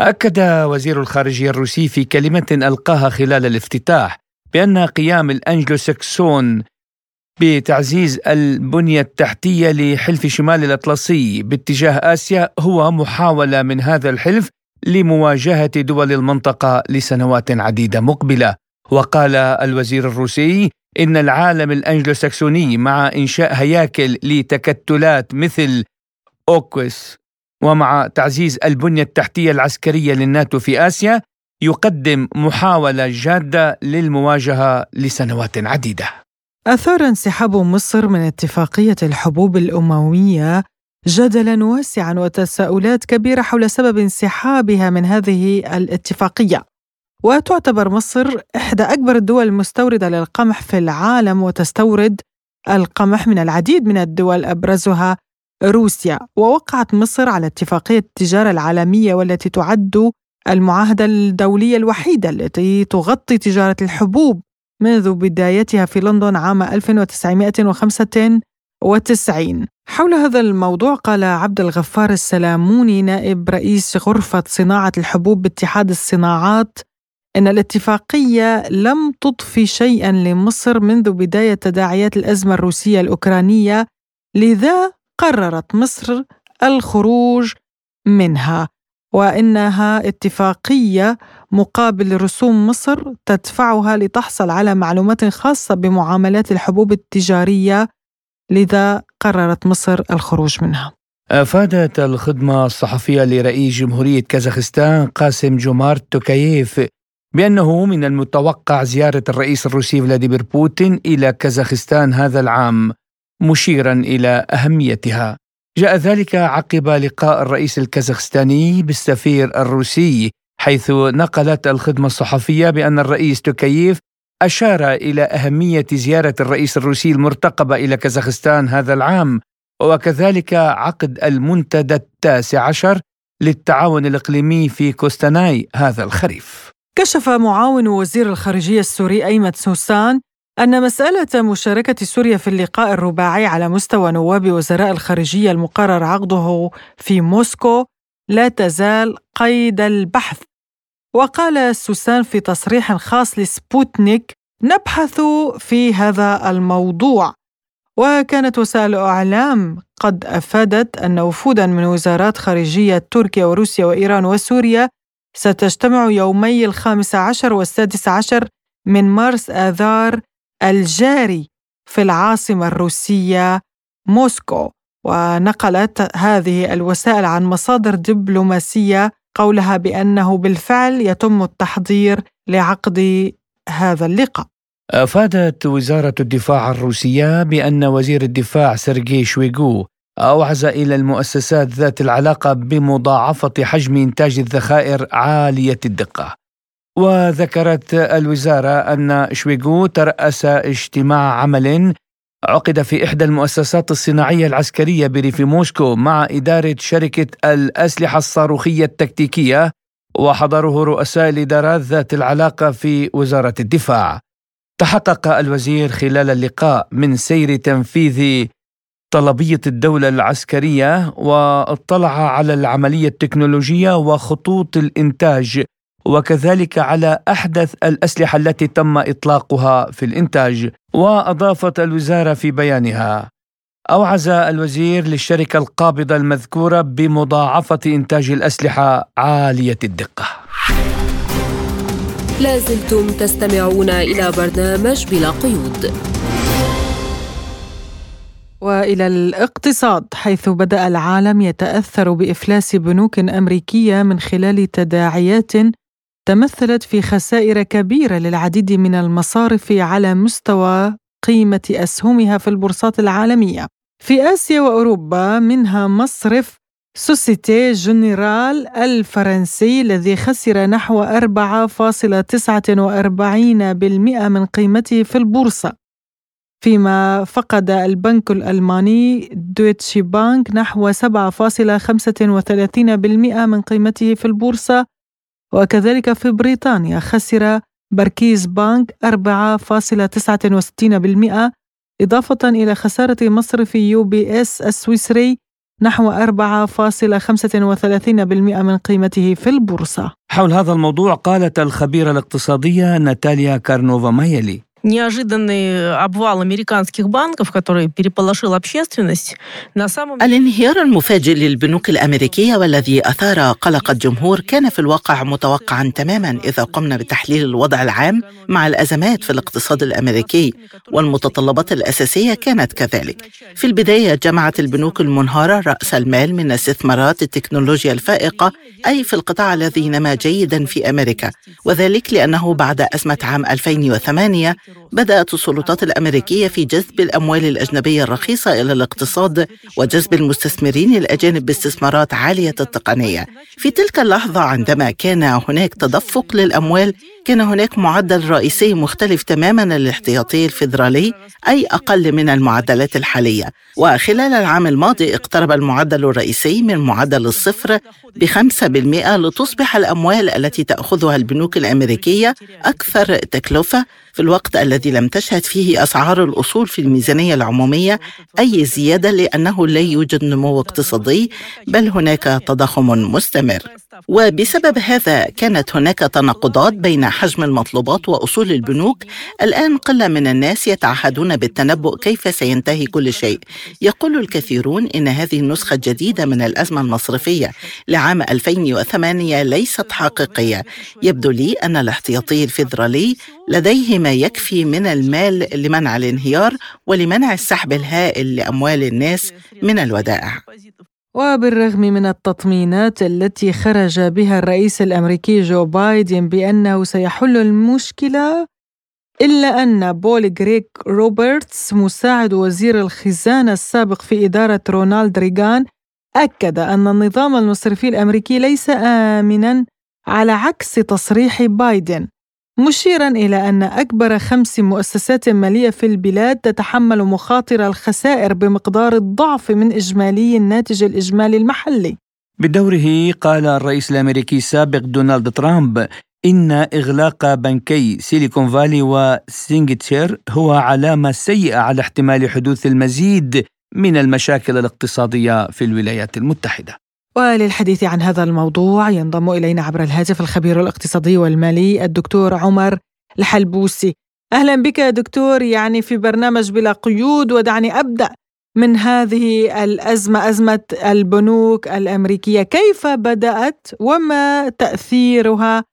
أكد وزير الخارجية الروسي في كلمة ألقاها خلال الافتتاح بأن قيام الأنجلوساكسون بتعزيز البنية التحتية لحلف شمال الأطلسي باتجاه آسيا هو محاولة من هذا الحلف لمواجهة دول المنطقة لسنوات عديدة مقبلة. وقال الوزير الروسي إن العالم الأنجلوساكسوني مع إنشاء هياكل لتكتلات مثل أوكوس ومع تعزيز البنية التحتية العسكرية للناتو في آسيا يقدم محاولة جادة للمواجهة لسنوات عديدة. أثار انسحاب مصر من اتفاقية الحبوب الأموية جدلاً واسعاً وتساؤلات كبيرة حول سبب انسحابها من هذه الاتفاقية. وتعتبر مصر إحدى أكبر الدول المستوردة للقمح في العالم، وتستورد القمح من العديد من الدول أبرزها روسيا. ووقعت مصر على اتفاقية التجارة العالمية والتي تعد المعاهدة الدولية الوحيدة التي تغطي تجارة الحبوب منذ بدايتها في لندن عام 1995. حول هذا الموضوع قال عبد الغفار السلاموني نائب رئيس غرفة صناعة الحبوب باتحاد الصناعات إن الاتفاقية لم تضفي شيئاً لمصر منذ بداية تداعيات الأزمة الروسية الأوكرانية، لذا قررت مصر الخروج منها، وإنها اتفاقية مقابل رسوم مصر تدفعها لتحصل على معلومات خاصة بمعاملات الحبوب التجارية، لذا قررت مصر الخروج منها. أفادت الخدمة الصحفية لرئيس جمهورية كازاخستان قاسم جمارت توكاييف بأنه من المتوقع زيارة الرئيس الروسي فلاديمير بوتين إلى كازاخستان هذا العام، مشيرا إلى أهميتها. جاء ذلك عقب لقاء الرئيس الكازاخستاني بالسفير الروسي، حيث نقلت الخدمة الصحفية بأن الرئيس توكاييف أشار إلى أهمية زيارة الرئيس الروسي المرتقبة إلى كازاخستان هذا العام، وكذلك عقد المنتدى 19 للتعاون الإقليمي في كوستاناي هذا الخريف. كشف معاون وزير الخارجية السوري أيمت سوسان أن مسألة مشاركة سوريا في اللقاء الرباعي على مستوى نواب وزراء الخارجية المقرر عقده في موسكو لا تزال قيد البحث. وقال سوسان في تصريح خاص لسبوتنيك: نبحث في هذا الموضوع. وكانت وسائل أعلام قد أفادت أن وفودا من وزارات خارجية تركيا وروسيا وإيران وسوريا ستجتمع يومي 15 و16 من مارس آذار الجاري في العاصمة الروسية موسكو، ونقلت هذه الوسائل عن مصادر دبلوماسية قولها بأنه بالفعل يتم التحضير لعقد هذا اللقاء. أفادت وزارة الدفاع الروسية بأن وزير الدفاع سيرجي شويغو أوعز إلى المؤسسات ذات العلاقة بمضاعفة حجم إنتاج الذخائر عالية الدقة. وذكرت الوزارة أن شويغو ترأس اجتماع عمل عقد في إحدى المؤسسات الصناعية العسكرية بريف موسكو مع إدارة شركة الأسلحة الصاروخية التكتيكية، وحضره رؤساء الإدارات ذات العلاقة في وزارة الدفاع. تحقق الوزير خلال اللقاء من سير تنفيذ طلبية الدولة العسكرية، واطلع على العملية التكنولوجية وخطوط الإنتاج، وكذلك على أحدث الأسلحة التي تم إطلاقها في الإنتاج. وأضافت الوزارة في بيانها: أوعز الوزير للشركة القابضة المذكورة بمضاعفة إنتاج الأسلحة عالية الدقة. لازلتم تستمعون إلى برنامج بلا قيود. وإلى الاقتصاد، حيث بدأ العالم يتأثر بإفلاس بنوك أمريكية من خلال تداعيات تمثلت في خسائر كبيرة للعديد من المصارف على مستوى قيمة أسهمها في البورصات العالمية. في آسيا وأوروبا منها مصرف سوسيتي جنرال الفرنسي الذي خسر نحو 4.49% من قيمته في البورصة، فيما فقد البنك الألماني دويتشي بانك نحو 7.35% من قيمته في البورصة. وكذلك في بريطانيا خسر باركيز بانك 4.69%، إضافة إلى خسارة مصرف يو بي اس السويسري نحو 4.35% من قيمته في البورصة. حول هذا الموضوع قالت الخبيرة الاقتصادية ناتاليا كارنوفا مايلي: الانهيار المفاجئ للبنوك الأمريكية والذي أثار قلق الجمهور كان في الواقع متوقعا تماما إذا قمنا بتحليل الوضع العام مع الأزمات في الاقتصاد الأمريكي، والمتطلبات الأساسية كانت كذلك. في البداية جمعت البنوك المنهارة رأس المال من استثمارات التكنولوجيا الفائقة، أي في القطاع الذي نما جيدا في أمريكا، وذلك لأنه بعد أزمة عام 2008 بدأت السلطات الأمريكية في جذب الأموال الأجنبية الرخيصة إلى الاقتصاد وجذب المستثمرين الأجانب باستثمارات عالية التقنية. في تلك اللحظة عندما كان هناك تدفق للأموال كان هناك معدل رئيسي مختلف تماماً للاحتياطي الفيدرالي، أي أقل من المعدلات الحالية. وخلال العام الماضي اقترب المعدل الرئيسي من معدل الصفر ب5%، لتصبح الأموال التي تأخذها البنوك الأمريكية أكثر تكلفة في الوقت الذي لم تشهد فيه أسعار الأصول في الميزانية العمومية أي زيادة، لأنه لا يوجد نمو اقتصادي بل هناك تضخم مستمر. وبسبب هذا كانت هناك تناقضات بين حجم المطلوبات وأصول البنوك. الآن قلة من الناس يتعهدون بالتنبؤ كيف سينتهي كل شيء. يقول الكثيرون إن هذه النسخة الجديدة من الأزمة المصرفية لعام 2008 ليست حقيقية. يبدو لي أن الاحتياطي الفيدرالي لديه ما يكفي من المال لمنع الانهيار ولمنع السحب الهائل لأموال الناس من الودائع. وبالرغم من التطمينات التي خرج بها الرئيس الأمريكي جو بايدن بأنه سيحل المشكلة، إلا أن بول غريغ روبرتس مساعد وزير الخزانة السابق في إدارة رونالد ريغان أكد أن النظام المصرفي الأمريكي ليس آمناً، على عكس تصريح بايدن، مشيراً إلى أن أكبر 5 مؤسسات مالية في البلاد تتحمل مخاطر الخسائر بمقدار الضعف من إجمالي الناتج الإجمالي المحلي. بدوره قال الرئيس الأمريكي السابق دونالد ترامب إن إغلاق بنكي سيليكون فالي وسينجتشر هو علامة سيئة على احتمال حدوث المزيد من المشاكل الاقتصادية في الولايات المتحدة. وللحديث عن هذا الموضوع ينضم إلينا عبر الهاتف الخبير الاقتصادي والمالي الدكتور عمر الحلبوسي. أهلا بك دكتور، يعني في برنامج بلا قيود. ودعني أبدأ من هذه الأزمة، أزمة البنوك الأمريكية، كيف بدأت وما تأثيرها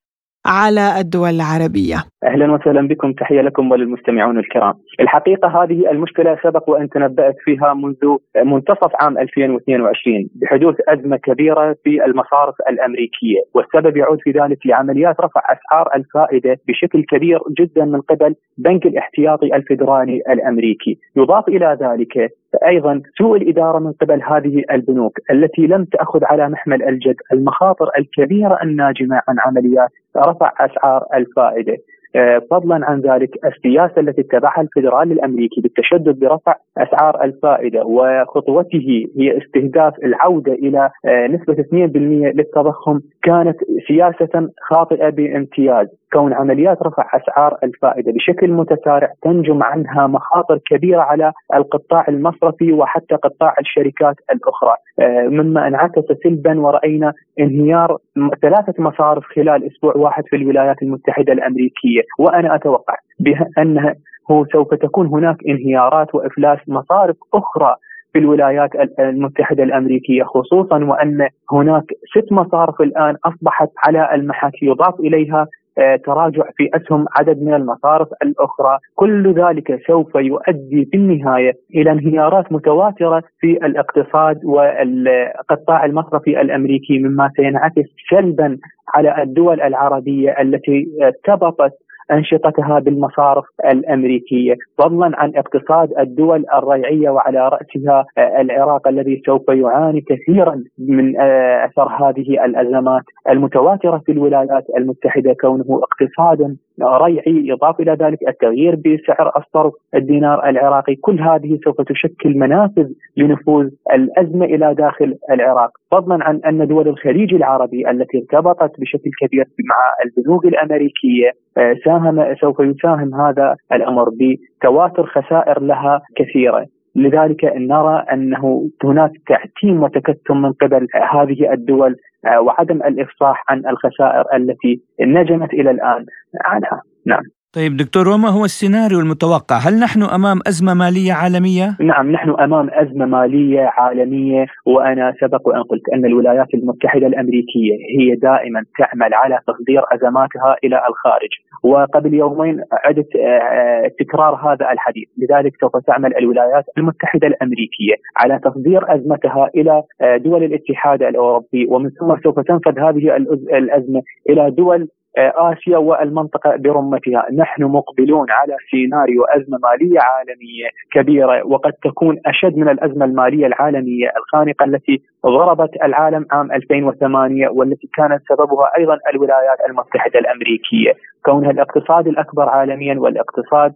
على الدول العربية؟ أهلا وسهلا بكم، تحية لكم وللمستمعون الكرام. الحقيقة هذه المشكلة سبق وأن تنبأت فيها منذ منتصف عام 2022 بحدوث أزمة كبيرة في المصارف الأمريكية، والسبب يعود في ذلك لعمليات رفع أسعار الفائدة بشكل كبير جدا من قبل بنك الاحتياطي الفيدرالي الأمريكي. يضاف إلى ذلك أيضا سوء الإدارة من قبل هذه البنوك التي لم تأخذ على محمل الجد المخاطر الكبيرة الناجمة عن عمليات رفع أسعار الفائدة. فضلا عن ذلك السياسة التي اتبعها الفيدرالي الأمريكي بالتشدد برفع أسعار الفائدة وخطوته هي استهداف العودة إلى نسبة 2% للتضخم كانت سياسة خاطئة بامتياز. كون عمليات رفع أسعار الفائدة بشكل متسارع تنجم عنها مخاطر كبيرة على القطاع المصرفي وحتى قطاع الشركات الأخرى، مما انعكس سلبا ورأينا انهيار 3 مصارف خلال أسبوع واحد في الولايات المتحدة الأمريكية، وأنا أتوقع بأنه سوف تكون هناك انهيارات وإفلاس مصارف أخرى في الولايات المتحدة الأمريكية، خصوصا وأن هناك 6 مصارف الآن أصبحت على المحاكي، يضاف إليها تراجع في أسهم عدد من المصارف الأخرى. كل ذلك سوف يؤدي بالنهاية إلى انهيارات متواترة في الاقتصاد والقطاع المصرفي الأمريكي، مما سينعكس سلبا على الدول العربية التي ارتبطت أنشطتها بالمصارف الأمريكية، فضلا عن اقتصاد الدول الريعية وعلى رأسها العراق الذي سوف يعاني كثيرا من أثر هذه الأزمات المتواترة في الولايات المتحدة، كونه اقتصادا ريعي. إضافة إلى ذلك التغيير بسعر الصرف الدينار العراقي، كل هذه سوف تشكل منافذ لنفوذ الأزمة إلى داخل العراق، فضلا عن أن دول الخليج العربي التي ارتبطت بشكل كبير مع البنوك الأمريكية سوف يساهم هذا الأمر بتواتر خسائر لها كثيرة. لذلك نرى أنه هناك تعتيم وتكتم من قبل هذه الدول وعدم الإفصاح عن الخسائر التي نجمت إلى الآن عنها. نعم. طيب دكتور، وما هو السيناريو المتوقع؟ هل نحن أمام أزمة مالية عالمية؟ نعم، نحن أمام أزمة مالية عالمية، وأنا سبق وأن قلت أن الولايات المتحدة الأمريكية هي دائما تعمل على تصدير أزماتها إلى الخارج، وقبل يومين عدت تكرار هذا الحديث. لذلك سوف تعمل الولايات المتحدة الأمريكية على تصدير أزمتها إلى دول الاتحاد الأوروبي، ومن ثم سوف تنفذ هذه الأزمة إلى دول آسيا والمنطقة برمتها. نحن مقبلون على سيناريو أزمة مالية عالمية كبيرة، وقد تكون أشد من الأزمة المالية العالمية الخانقة التي ضربت العالم عام 2008، والتي كانت سببها أيضا الولايات المتحدة الأمريكية، كونها الاقتصاد الأكبر عالميا والاقتصاد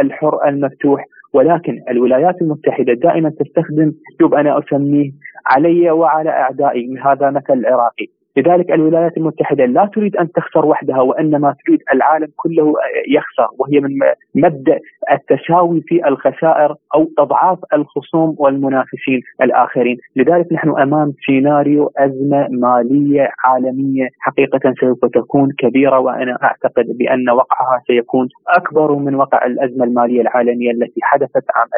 الحر المفتوح. ولكن الولايات المتحدة دائما تستخدم أسلوب أنا أسميه علي وعلى أعدائي، هذا مثل عراقي. لذلك الولايات المتحدة لا تريد أن تخسر وحدها، وإنما تريد العالم كله يخسر، وهي من مبدأ التساوي في الخسائر أو أضعاف الخصوم والمنافسين الآخرين. لذلك نحن أمام سيناريو أزمة مالية عالمية حقيقة سوف تكون كبيرة، وأنا أعتقد بأن وقعها سيكون أكبر من وقع الأزمة المالية العالمية التي حدثت عام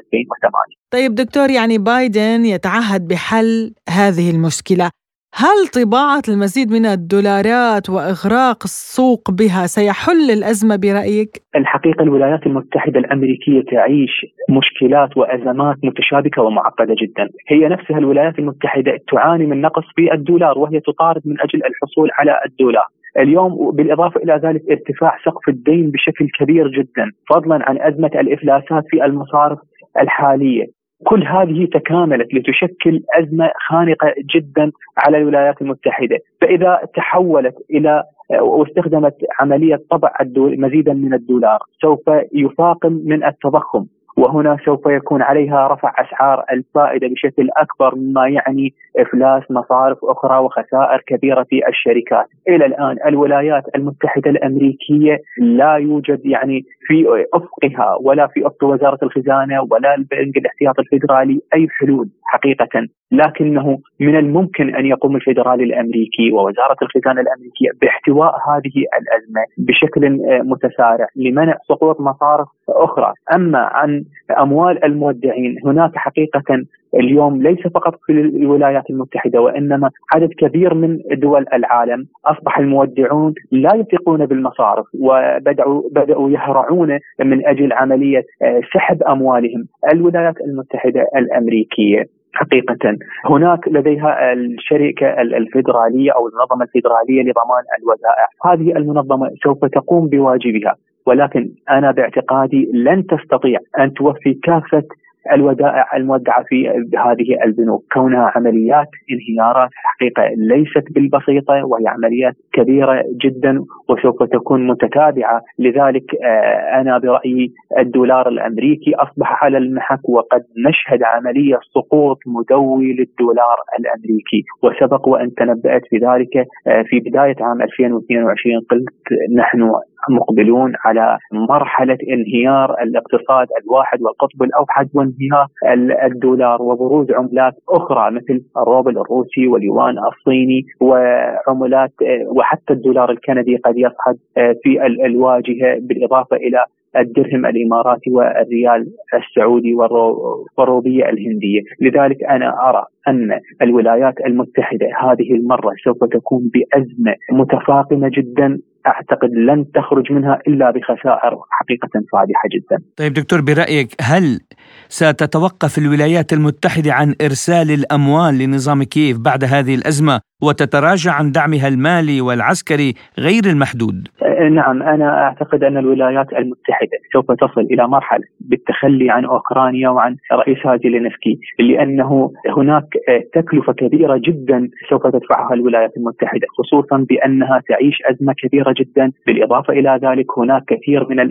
2008. طيب دكتور، يعني بايدن يتعهد بحل هذه المشكلة، هل طباعة المزيد من الدولارات وإغراق السوق بها سيحل الأزمة برأيك؟ الحقيقة الولايات المتحدة الأمريكية تعيش مشكلات وأزمات متشابكة ومعقدة جدا. هي نفسها الولايات المتحدة تعاني من نقص في الدولار، وهي تطارد من أجل الحصول على الدولار اليوم، بالإضافة إلى ذلك ارتفاع سقف الدين بشكل كبير جدا، فضلا عن أزمة الإفلاسات في المصارف الحالية. كل هذه تكاملت لتشكل أزمة خانقة جدا على الولايات المتحدة. فإذا تحولت إلى واستخدمت عملية طبع مزيدا من الدولار، سوف يفاقم من التضخم، وهنا سوف يكون عليها رفع أسعار الفائدة بشكل أكبر، مما يعني إفلاس مصارف أخرى وخسائر كبيرة في الشركات. إلى الآن الولايات المتحدة الأمريكية لا يوجد في أفقها ولا في أفق وزارة الخزانة ولا البنك الاحتياطي الفيدرالي أي حلول حقيقة، لكنه من الممكن أن يقوم الفيدرالي الأمريكي ووزارة الخزانة الأمريكية باحتواء هذه الأزمة بشكل متسارع لمنع سقوط مصارف أخرى. أما عن أموال المودعين. هناك حقيقة اليوم ليس فقط في الولايات المتحدة وإنما عدد كبير من دول العالم أصبح المودعون لا يثقون بالمصارف وبدأوا يهرعون من أجل عملية سحب أموالهم. الولايات المتحدة الأمريكية حقيقة هناك لديها الشركة الفيدرالية أو المنظمة الفيدرالية لضمان الودائع. هذه المنظمة سوف تقوم بواجبها، ولكن أنا باعتقادي لن تستطيع أن توفي كافة الودائع المودعة في هذه البنوك، كونها عمليات انهيارات حقيقة ليست بالبسيطة، وهي عمليات كبيرة جدا وسوف تكون متتابعة. لذلك أنا برأيي الدولار الأمريكي أصبح على المحك، وقد نشهد عملية سقوط مدوي للدولار الأمريكي، وسبق وأن تنبأت في ذلك في بداية عام 2022. قلت نحن مقبلون على مرحلة انهيار الاقتصاد الواحد والقطب الأوحد وانهيار الدولار وبروز عملات أخرى مثل الروبل الروسي واليوان الصيني وعملات، وحتى الدولار الكندي قد يصعد في الواجهة، بالإضافة إلى الدرهم الإماراتي والريال السعودي والروبية الهندية. لذلك أنا أرى أن الولايات المتحدة هذه المرة سوف تكون بأزمة متفاقمة جدا، أعتقد لن تخرج منها إلا بخسائر حقيقة فادحة جدا. طيب دكتور، برأيك هل ستتوقف الولايات المتحدة عن إرسال الأموال لنظام كييف بعد هذه الأزمة وتتراجع عن دعمها المالي والعسكري غير المحدود؟ نعم، أنا أعتقد أن الولايات المتحدة سوف تصل إلى مرحلة بالتخلي عن أوكرانيا وعن رئيسها زيلينسكي، لأنه هناك تكلفة كبيرة جدا سوف تدفعها الولايات المتحدة، خصوصا بأنها تعيش أزمة كبيرة جدا. بالإضافة إلى ذلك هناك كثير من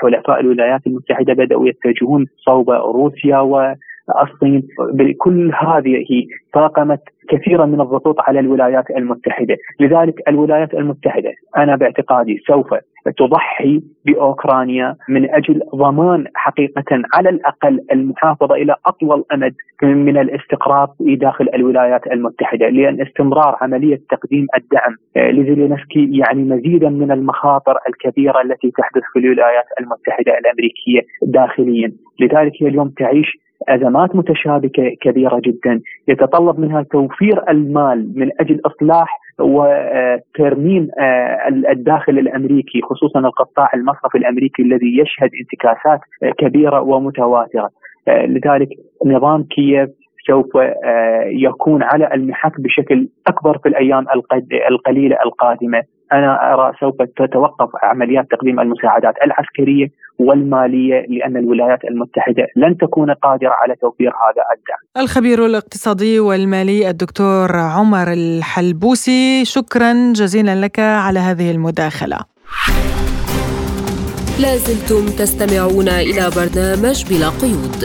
حلفاء الولايات المتحدة بدأوا يتجهون صوب روسيا والصين. بكل هذه طاقمت كثيرا من الضغوط على الولايات المتحدة. لذلك الولايات المتحدة أنا باعتقادي سوف تضحي بأوكرانيا من أجل ضمان حقيقة على الأقل المحافظة إلى أطول أمد من الاستقرار داخل الولايات المتحدة، لأن استمرار عملية تقديم الدعم لزيلينسكي يعني مزيدا من المخاطر الكبيرة التي تحدث في الولايات المتحدة الأمريكية داخليا. لذلك هي اليوم تعيش أزمات متشابكة كبيرة جدا يتطلب منها توفير المال من أجل إصلاح وترميم الداخل الأمريكي، خصوصا القطاع المصرفي الأمريكي الذي يشهد انتكاسات كبيرة ومتواترة. لذلك نظام كييف سوف يكون على المحك بشكل أكبر في الأيام القليلة القادمة. أنا أرى سوف تتوقف عمليات تقديم المساعدات العسكرية والمالية، لأن الولايات المتحدة لن تكون قادرة على توفير هذا الدعم. الخبير الاقتصادي والمالي الدكتور عمر الحلبوسي، شكرا جزيلا لك على هذه المداخلة. لازلتم تستمعون إلى برنامج بلا قيود.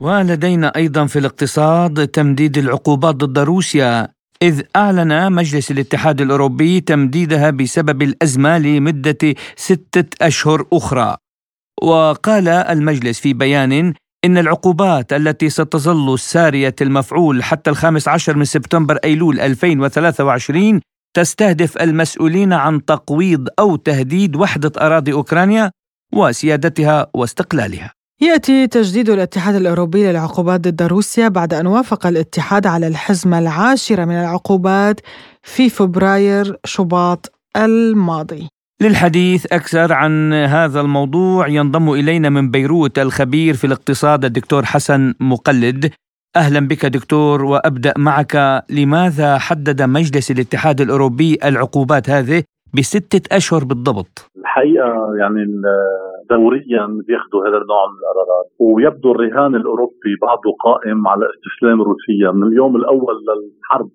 ولدينا أيضا في الاقتصاد تمديد العقوبات ضد روسيا، إذ أعلن مجلس الاتحاد الأوروبي تمديدها بسبب الأزمة لمدة 6 أشهر أخرى. وقال المجلس في بيان إن العقوبات التي ستظل سارية المفعول حتى 15 سبتمبر أيلول 2023 تستهدف المسؤولين عن تقويض أو تهديد وحدة أراضي أوكرانيا وسيادتها واستقلالها. يأتي تجديد الاتحاد الأوروبي للعقوبات ضد روسيا بعد أن وافق الاتحاد على الحزمة العاشرة من العقوبات في فبراير-شباط الماضي. للحديث أكثر عن هذا الموضوع ينضم إلينا من بيروت الخبير في الاقتصاد الدكتور حسن مقلد. أهلا بك دكتور، وأبدأ معك. لماذا حدد مجلس الاتحاد الأوروبي العقوبات هذه ب6 أشهر بالضبط؟ الحقيقة يعني دوريا بياخذوا هذا النوع من القرارات، ويبدو الرهان الأوروبي بعضه قائم على استسلام روسيا من اليوم الأول للحرب.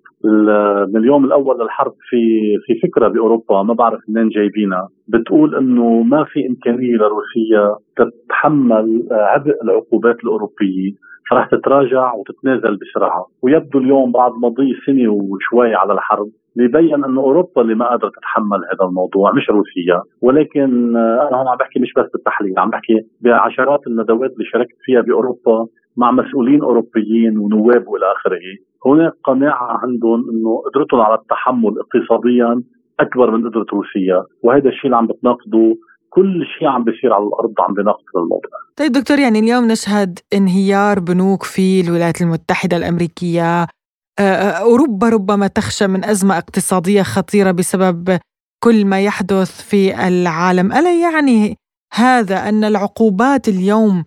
في فكرة بأوروبا ما بعرف منين جايبينها بتقول إنه ما في إمكانية لروسيا تتحمل عبء العقوبات الأوروبية، فرح تتراجع وتتنازل بسرعة. ويبدو اليوم بعد مضي سنة وشوي على الحرب بيبين أن أوروبا اللي ما قادرة تتحمل هذا الموضوع مش روسيا. ولكن أنا هون عم بحكي مش بس بالتحليل، عم بحكي بعشرات الندوات اللي شاركت فيها بأوروبا مع مسؤولين أوروبيين ونواب وإلى آخره. هناك قناعة عندهم أنه قدرتهم على التحمل اقتصاديا أكبر من قدرة روسيا، وهذا الشيء اللي عم بتناقضه كل شيء عم بيصير على الأرض عم بيناقض الموضوع. طيب دكتور، يعني اليوم نشهد انهيار بنوك في الولايات المتحدة الأمريكية، أوروبا ربما تخشى من أزمة اقتصادية خطيرة بسبب كل ما يحدث في العالم. ألا يعني هذا أن العقوبات اليوم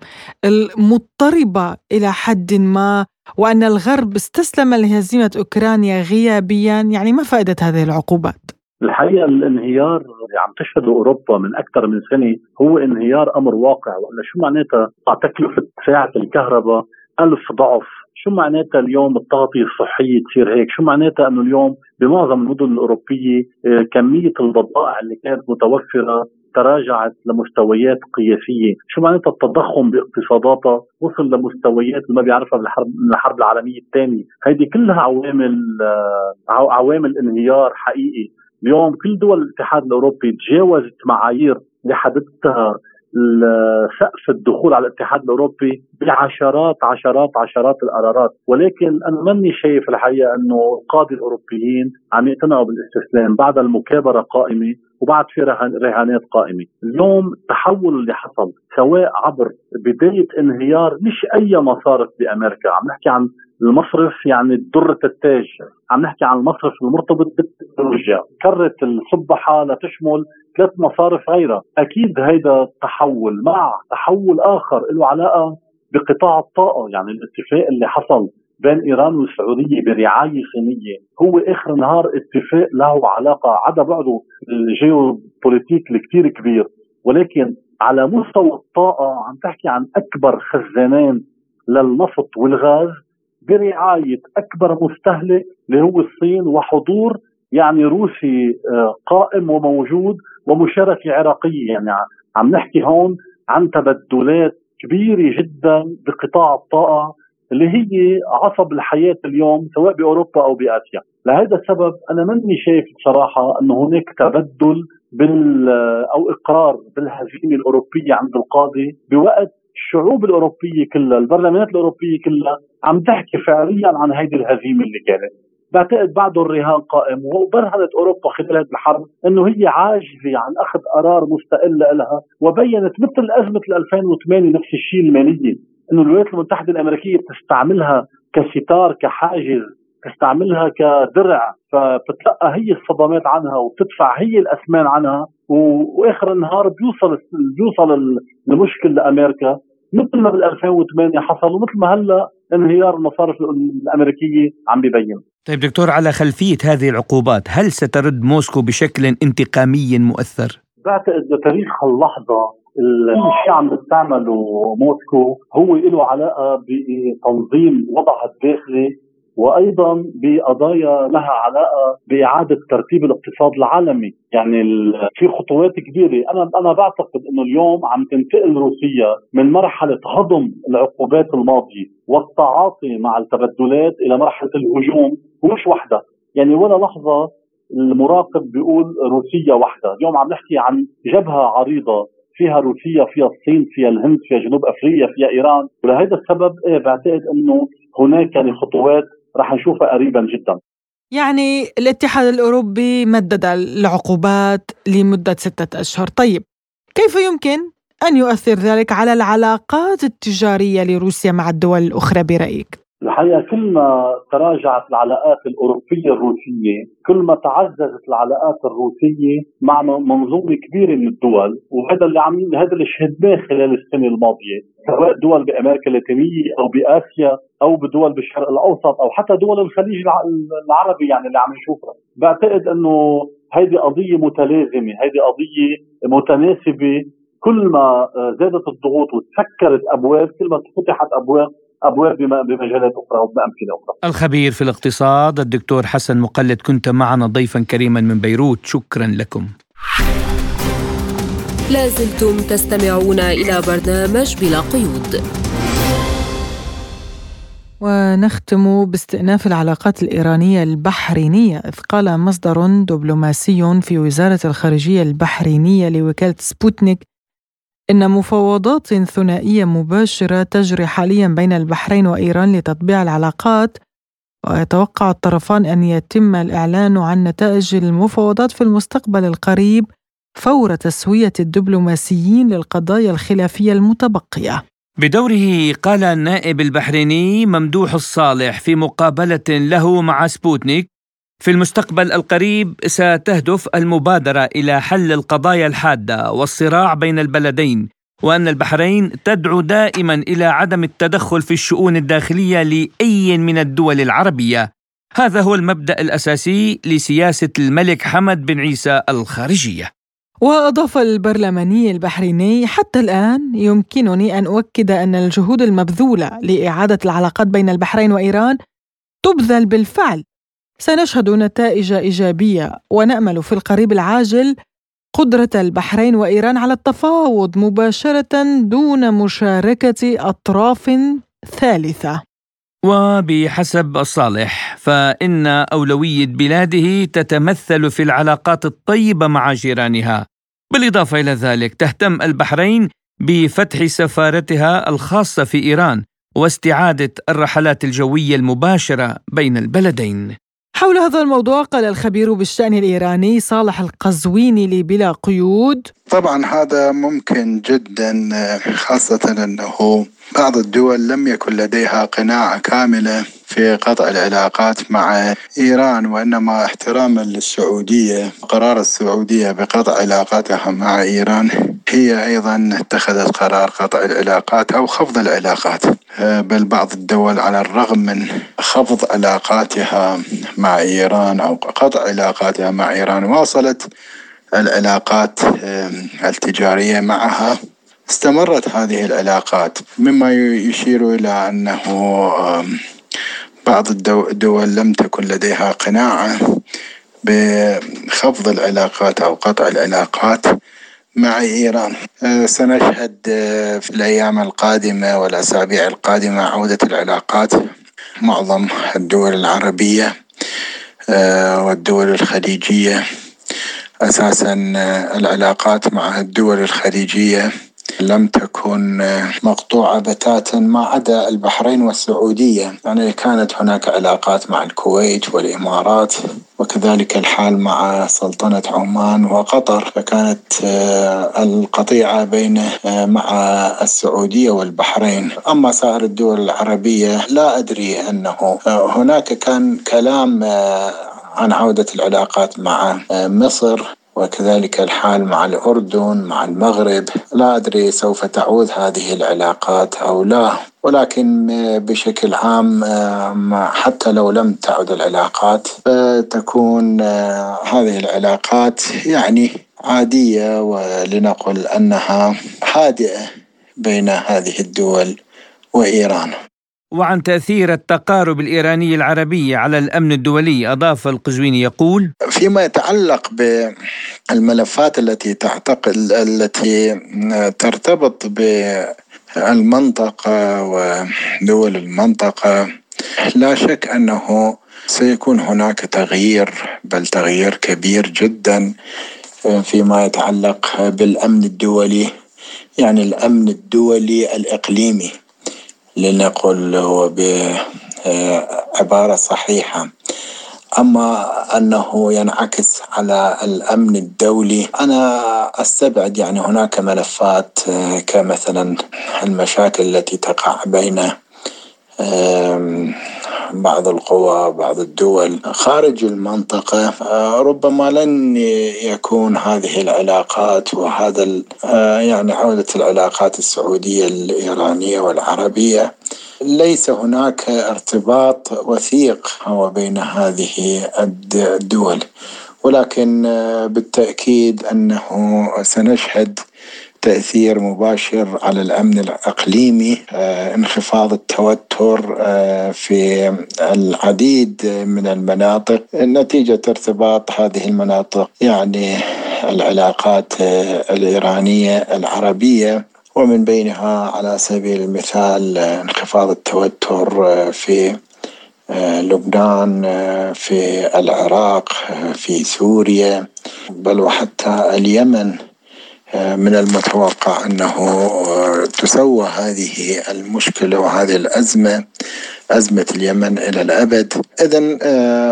المضطربة إلى حد ما، وأن الغرب استسلم لهزيمة أوكرانيا غيابيا؟ يعني ما فائدة هذه العقوبات؟ الحقيقة الانهيار اللي عم تشهده أوروبا من أكثر من سنة هو انهيار أمر واقع. وأن شو معناتها تكلفة ساعة الكهرباء 1000 ضعف؟ شو معناتها اليوم التغطية الصحية تصير هيك؟ شو معناتها أنه اليوم بمعظم المدن الأوروبية كمية البضائع اللي كانت متوفرة تراجعت لمستويات قياسية؟ شو معناتها التضخم باقتصاداتها وصل لمستويات ما بيعرفها من الحرب العالمية الثانية؟ هيدي كلها عوامل انهيار حقيقي. اليوم كل دول الاتحاد الأوروبي تجاوزت معايير اللي حددتها سقف الدخول على الاتحاد الأوروبي بعشرات عشرات عشرات القرارات، ولكن أنا ماني شايف الحقيقة أنه القادة الأوروبيين عم يقتنعوا بالاستسلام بعد المكابرة قائمة وبعد في رهانات قائمة. اليوم التحول اللي حصل سواء عبر بداية انهيار مش أي مصارف بأمريكا، عم نحكي عن المصرف يعني الدرة التاج، عم نحكي عن المصرف المرتبط بالتكنولوجيا، كرة السبحة لا تشمل 3 مصارف غيرها. أكيد هيدا التحول مع تحول آخر له علاقة بقطاع الطاقة، يعني الاتفاق اللي حصل بين إيران والسعودية برعاية صينية هو آخر نهار اتفاق له علاقة عدا بعده الجيوبوليتيك الكتير كبير، ولكن على مستوى الطاقة عم تحكي عن أكبر خزانين للنفط والغاز برعاية أكبر مستهلك اللي هو الصين، وحضور يعني روسي قائم وموجود ومشاركة عراقية. يعني عم نحكي هون عن تبدلات كبيرة جدا بقطاع الطاقة اللي هي عصب الحياة اليوم سواء بأوروبا أو بآسيا. لهذا السبب أنا ماني شايف بصراحة أن هناك تبدل أو إقرار بالهزيمة الأوروبية عند القاضي، بوقت الشعوب الأوروبية كلها البرلمانات الأوروبية كلها عم تحكي فعليا عن هذه الهزيمة اللي كانت. بعتقد بعده الرهان قائم، وبرهنت أوروبا خلال هذه الحرب أنه هي عاجزة عن أخذ قرار مستقل لها، وبينت مثل أزمة 2008 نفس الشيء المالية، أنه الولايات المتحدة الأمريكية تستعملها كستار، كحاجز، تستعملها كدرع، فبتلقى هي الصدمات عنها وبتدفع هي الأثمان عنها، وآخر النهار بيوصل المشكل لأمريكا، مثل ما بال2008 حصل ومثل ما هلا انهيار المصارف الأمريكية عم بيبين. طيب دكتور، على خلفية هذه العقوبات هل سترد موسكو بشكل انتقامي مؤثر؟ بعتقد لتاريخ اللحظة الشيء عم بتعمله موسكو هو له علاقة بتنظيم وضعها الداخلي، وأيضا بقضايا لها علاقة بإعادة ترتيب الاقتصاد العالمي. يعني في خطوات كبيرة. أنا بعتقد أنه اليوم عم تنتقل روسيا من مرحلة هضم العقوبات الماضية والتعاطي مع التبدلات إلى مرحلة الهجوم، ومش وحدة. يعني ولا لحظة المراقب بيقول روسيا وحدة. اليوم عم نحكي عن جبهة عريضة فيها روسيا، فيها الصين، فيها الهند، فيها جنوب أفريقيا، فيها إيران. ولهذا السبب بعتقد أنه هناك يعني خطوات راح نشوفها قريبا جدا. يعني الاتحاد الأوروبي مدد العقوبات لمدة 6 أشهر. طيب كيف يمكن أن يؤثر ذلك على العلاقات التجارية لروسيا مع الدول الأخرى برأيك؟ الحقيقة كل ما تراجعت العلاقات الأوروبية الروسية كل ما تعززت العلاقات الروسية مع منظومة كبيرة من الدول، وهذا اللي شهدناه خلال السنة الماضية سواء دول بأمريكا اللاتينية أو بآسيا أو بدول بالشرق الأوسط أو حتى دول الخليج العربي، يعني اللي عم نشوفها. بعتقد أنه هذه قضية متلازمة، هذه قضية متناسبة. كل ما زادت الضغوط وتسكرت أبواب كل ما فتحت أبواب بمجالات أخرى وبأمكنة أخرى. الخبير في الاقتصاد الدكتور حسن مقلد كنت معنا ضيفا كريما من بيروت، شكرا لكم. لازلتم تستمعون إلى برنامج بلا قيود. ونختم باستئناف العلاقات الإيرانية البحرينية، إذ قال مصدر دبلوماسي في وزارة الخارجية البحرينية لوكالة سبوتنيك إن مفاوضات ثنائية مباشرة تجري حاليا بين البحرين وإيران لتطبيع العلاقات، ويتوقع الطرفان أن يتم الإعلان عن نتائج المفاوضات في المستقبل القريب فور تسوية الدبلوماسيين للقضايا الخلافية المتبقية. بدوره قال النائب البحريني ممدوح الصالح في مقابلة له مع سبوتنيك: في المستقبل القريب ستهدف المبادرة إلى حل القضايا الحادة والصراع بين البلدين، وأن البحرين تدعو دائما إلى عدم التدخل في الشؤون الداخلية لأي من الدول العربية. هذا هو المبدأ الأساسي لسياسة الملك حمد بن عيسى الخارجية. وأضاف البرلماني البحريني: حتى الآن يمكنني أن أؤكد أن الجهود المبذولة لإعادة العلاقات بين البحرين وإيران تبذل بالفعل. سنشهد نتائج إيجابية، ونأمل في القريب العاجل قدرة البحرين وإيران على التفاوض مباشرة دون مشاركة أطراف ثالثة. وبحسب الصالح فإن أولوية بلاده تتمثل في العلاقات الطيبة مع جيرانها. بالإضافة إلى ذلك تهتم البحرين بفتح سفارتها الخاصة في إيران واستعادة الرحلات الجوية المباشرة بين البلدين. حول هذا الموضوع قال الخبير بالشأن الإيراني صالح القزويني لبلا قيود: طبعا هذا ممكن جدا، خاصة أنه بعض الدول لم يكن لديها قناعة كاملة في قطع العلاقات مع إيران، وإنما احتراما للسعودية، قرار السعودية بقطع علاقاتها مع إيران هي أيضا اتخذت قرار قطع العلاقات أو خفض العلاقات. بل بعض الدول على الرغم من خفض علاقاتها مع إيران أو قطع علاقاتها مع إيران واصلت العلاقات التجارية معها، استمرت هذه العلاقات، مما يشير إلى أنه بعض الدول لم تكن لديها قناعة بخفض العلاقات أو قطع العلاقات مع إيران. سنشهد في الأيام القادمة والأسابيع القادمة عودة العلاقات. معظم الدول العربية والدول الخليجية، أساسا العلاقات مع الدول الخليجية لم تكن مقطوعة بتاتا ما عدا البحرين والسعودية. يعني كانت هناك علاقات مع الكويت والإمارات، وكذلك الحال مع سلطنة عمان وقطر. فكانت القطيعة بين مع السعودية والبحرين. أما سائر الدول العربية لا أدري أنه هناك كان كلام عن عودة العلاقات مع مصر، وكذلك الحال مع الأردن، مع المغرب. لا أدري سوف تعود هذه العلاقات أو لا، ولكن بشكل عام حتى لو لم تعد العلاقات فتكون هذه العلاقات يعني عادية، ولنقل أنها هادئة بين هذه الدول وإيران. وعن تأثير التقارب الإيراني العربي على الأمن الدولي أضاف القزويني يقول: فيما يتعلق بالملفات التي ترتبط بالمنطقة ودول المنطقة، لا شك أنه سيكون هناك تغيير، بل تغيير كبير جدا فيما يتعلق بالأمن الدولي، يعني الأمن الدولي الإقليمي لنقل بعبارة صحيحة. أما أنه ينعكس على الأمن الدولي أنا أستبعد. يعني هناك ملفات كمثلا المشاكل التي تقع بين بعض القوى بعض الدول خارج المنطقة، ربما لن يكون هذه العلاقات وهذا يعني عودة العلاقات السعودية الإيرانية والعربية، ليس هناك ارتباط وثيق بين هذه الدول. ولكن بالتأكيد أنه سنشهد تأثير مباشر على الأمن الإقليمي، انخفاض التوتر في العديد من المناطق نتيجة ارتباط هذه المناطق يعني العلاقات الإيرانية العربية، ومن بينها على سبيل المثال انخفاض التوتر في لبنان، في العراق، في سوريا، بل وحتى اليمن. من المتوقع أنه تسوى هذه المشكلة وهذه الأزمة، أزمة اليمن، إلى الأبد. إذن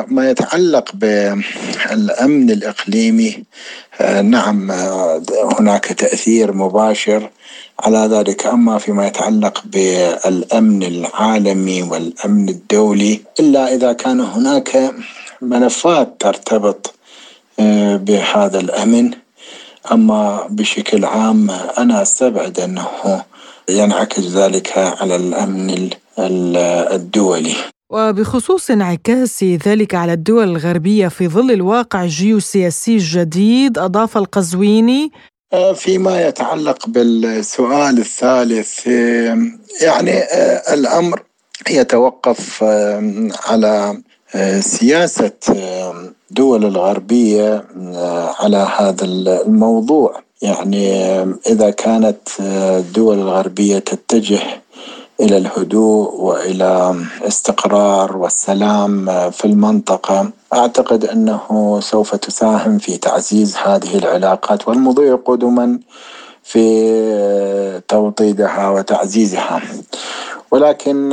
ما يتعلق بالأمن الإقليمي، نعم هناك تأثير مباشر على ذلك. أما فيما يتعلق بالأمن العالمي والأمن الدولي، إلا إذا كان هناك ملفات ترتبط بهذا الأمن. أما بشكل عام أنا أستبعد أنه ينعكس ذلك على الأمن الدولي. وبخصوص انعكاس ذلك على الدول الغربية في ظل الواقع الجيوسياسي الجديد، أضاف القزويني: فيما يتعلق بالسؤال الثالث، يعني الأمر يتوقف على سياسة دول الغربية على هذا الموضوع. يعني إذا كانت الدول الغربية تتجه إلى الهدوء وإلى استقرار والسلام في المنطقة، أعتقد أنه سوف تساهم في تعزيز هذه العلاقات والمضي قدما في توطيدها وتعزيزها. ولكن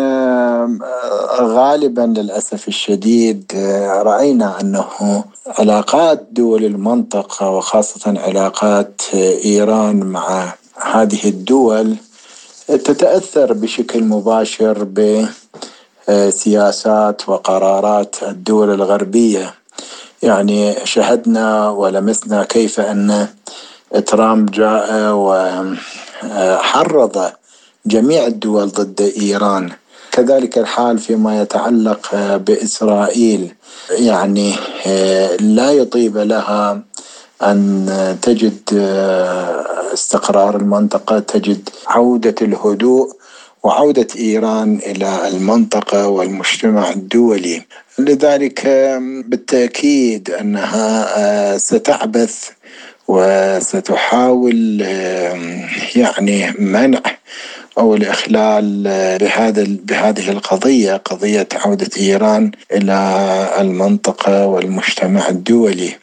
غالبا للأسف الشديد رأينا أنه علاقات دول المنطقة وخاصة علاقات إيران مع هذه الدول تتأثر بشكل مباشر بسياسات وقرارات الدول الغربية. يعني شهدنا ولمسنا كيف أن ترامب جاء وحرض جميع الدول ضد إيران. كذلك الحال فيما يتعلق بإسرائيل، يعني لا يطيب لها أن تجد استقرار المنطقة، تجد عودة الهدوء وعودة إيران إلى المنطقة والمجتمع الدولي. لذلك بالتأكيد أنها ستعبث وستحاول يعني منع أو الإخلال بهذه القضية، قضية عودة إيران إلى المنطقة والمجتمع الدولي،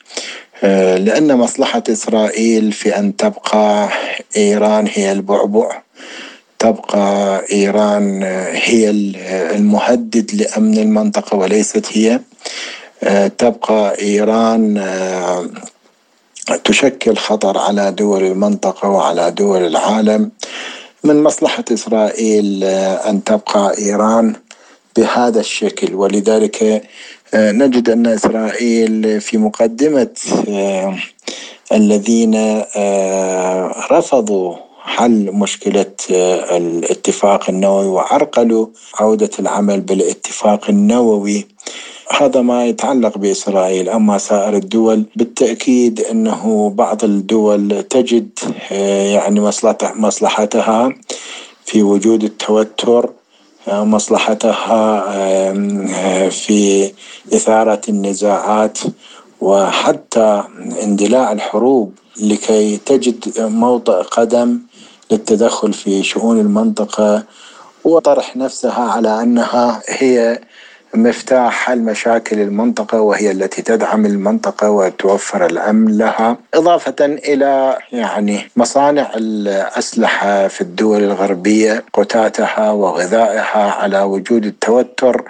لأن مصلحة إسرائيل في أن تبقى إيران هي البعبع، تبقى إيران هي المهدد لأمن المنطقة وليست هي، تبقى إيران تشكل خطر على دول المنطقة وعلى دول العالم. من مصلحة إسرائيل أن تبقى إيران بهذا الشكل، ولذلك نجد أن إسرائيل في مقدمة الذين رفضوا حل مشكلة الاتفاق النووي وعرقلوا عودة العمل بالاتفاق النووي. هذا ما يتعلق بإسرائيل. أما سائر الدول بالتأكيد أنه بعض الدول تجد يعني مصلحتها في وجود التوتر، مصلحتها في إثارة النزاعات وحتى اندلاع الحروب لكي تجد موطئ قدم للتدخل في شؤون المنطقة وطرح نفسها على أنها هي مفتاح حل مشاكل المنطقة وهي التي تدعم المنطقة وتوفر الأمن لها، إضافة إلى يعني مصانع الأسلحة في الدول الغربية، قتاتها وغذائها على وجود التوتر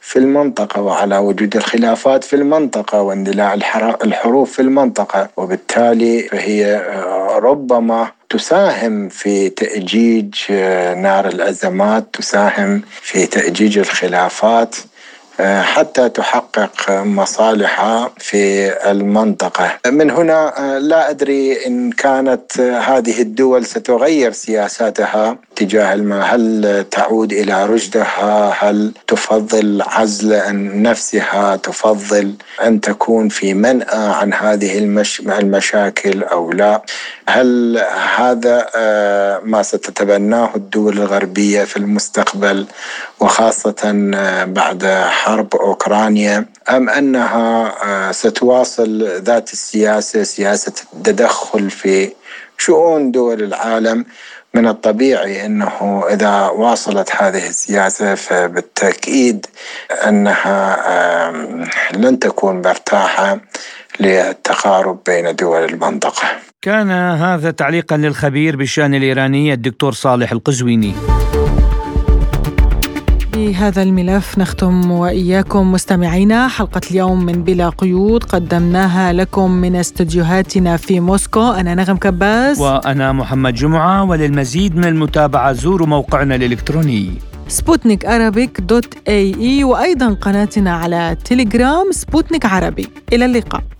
في المنطقة وعلى وجود الخلافات في المنطقة واندلاع الحروب في المنطقة. وبالتالي هي ربما تساهم في تأجيج نار الأزمات، تساهم في تأجيج الخلافات حتى تحقق مصالحها في المنطقة. من هنا لا أدري إن كانت هذه الدول ستغير سياساتها تجاه هل تعود إلى رشدها، هل تفضل عزل عن نفسها، تفضل أن تكون في منأى عن هذه المشاكل أو لا. هل هذا ما ستتبناه الدول الغربية في المستقبل وخاصة بعد حرب أوكرانيا، أم أنها ستواصل ذات السياسة، سياسة التدخل في شؤون دول العالم؟ من الطبيعي أنه إذا واصلت هذه السياسة فبالتأكيد أنها لن تكون مرتاحة للتقارب بين دول المنطقة. كان هذا تعليقا للخبير بالشأن الإيراني الدكتور صالح القزويني. بهذا الملف نختم وإياكم مستمعينا حلقة اليوم من بلا قيود، قدمناها لكم من استديوهاتنا في موسكو. أنا نغم كباس وأنا محمد جمعة، وللمزيد من المتابعة زوروا موقعنا الإلكتروني sputnikarabic.ae، وأيضا قناتنا على تيليجرام سبوتنيك عربي. إلى اللقاء.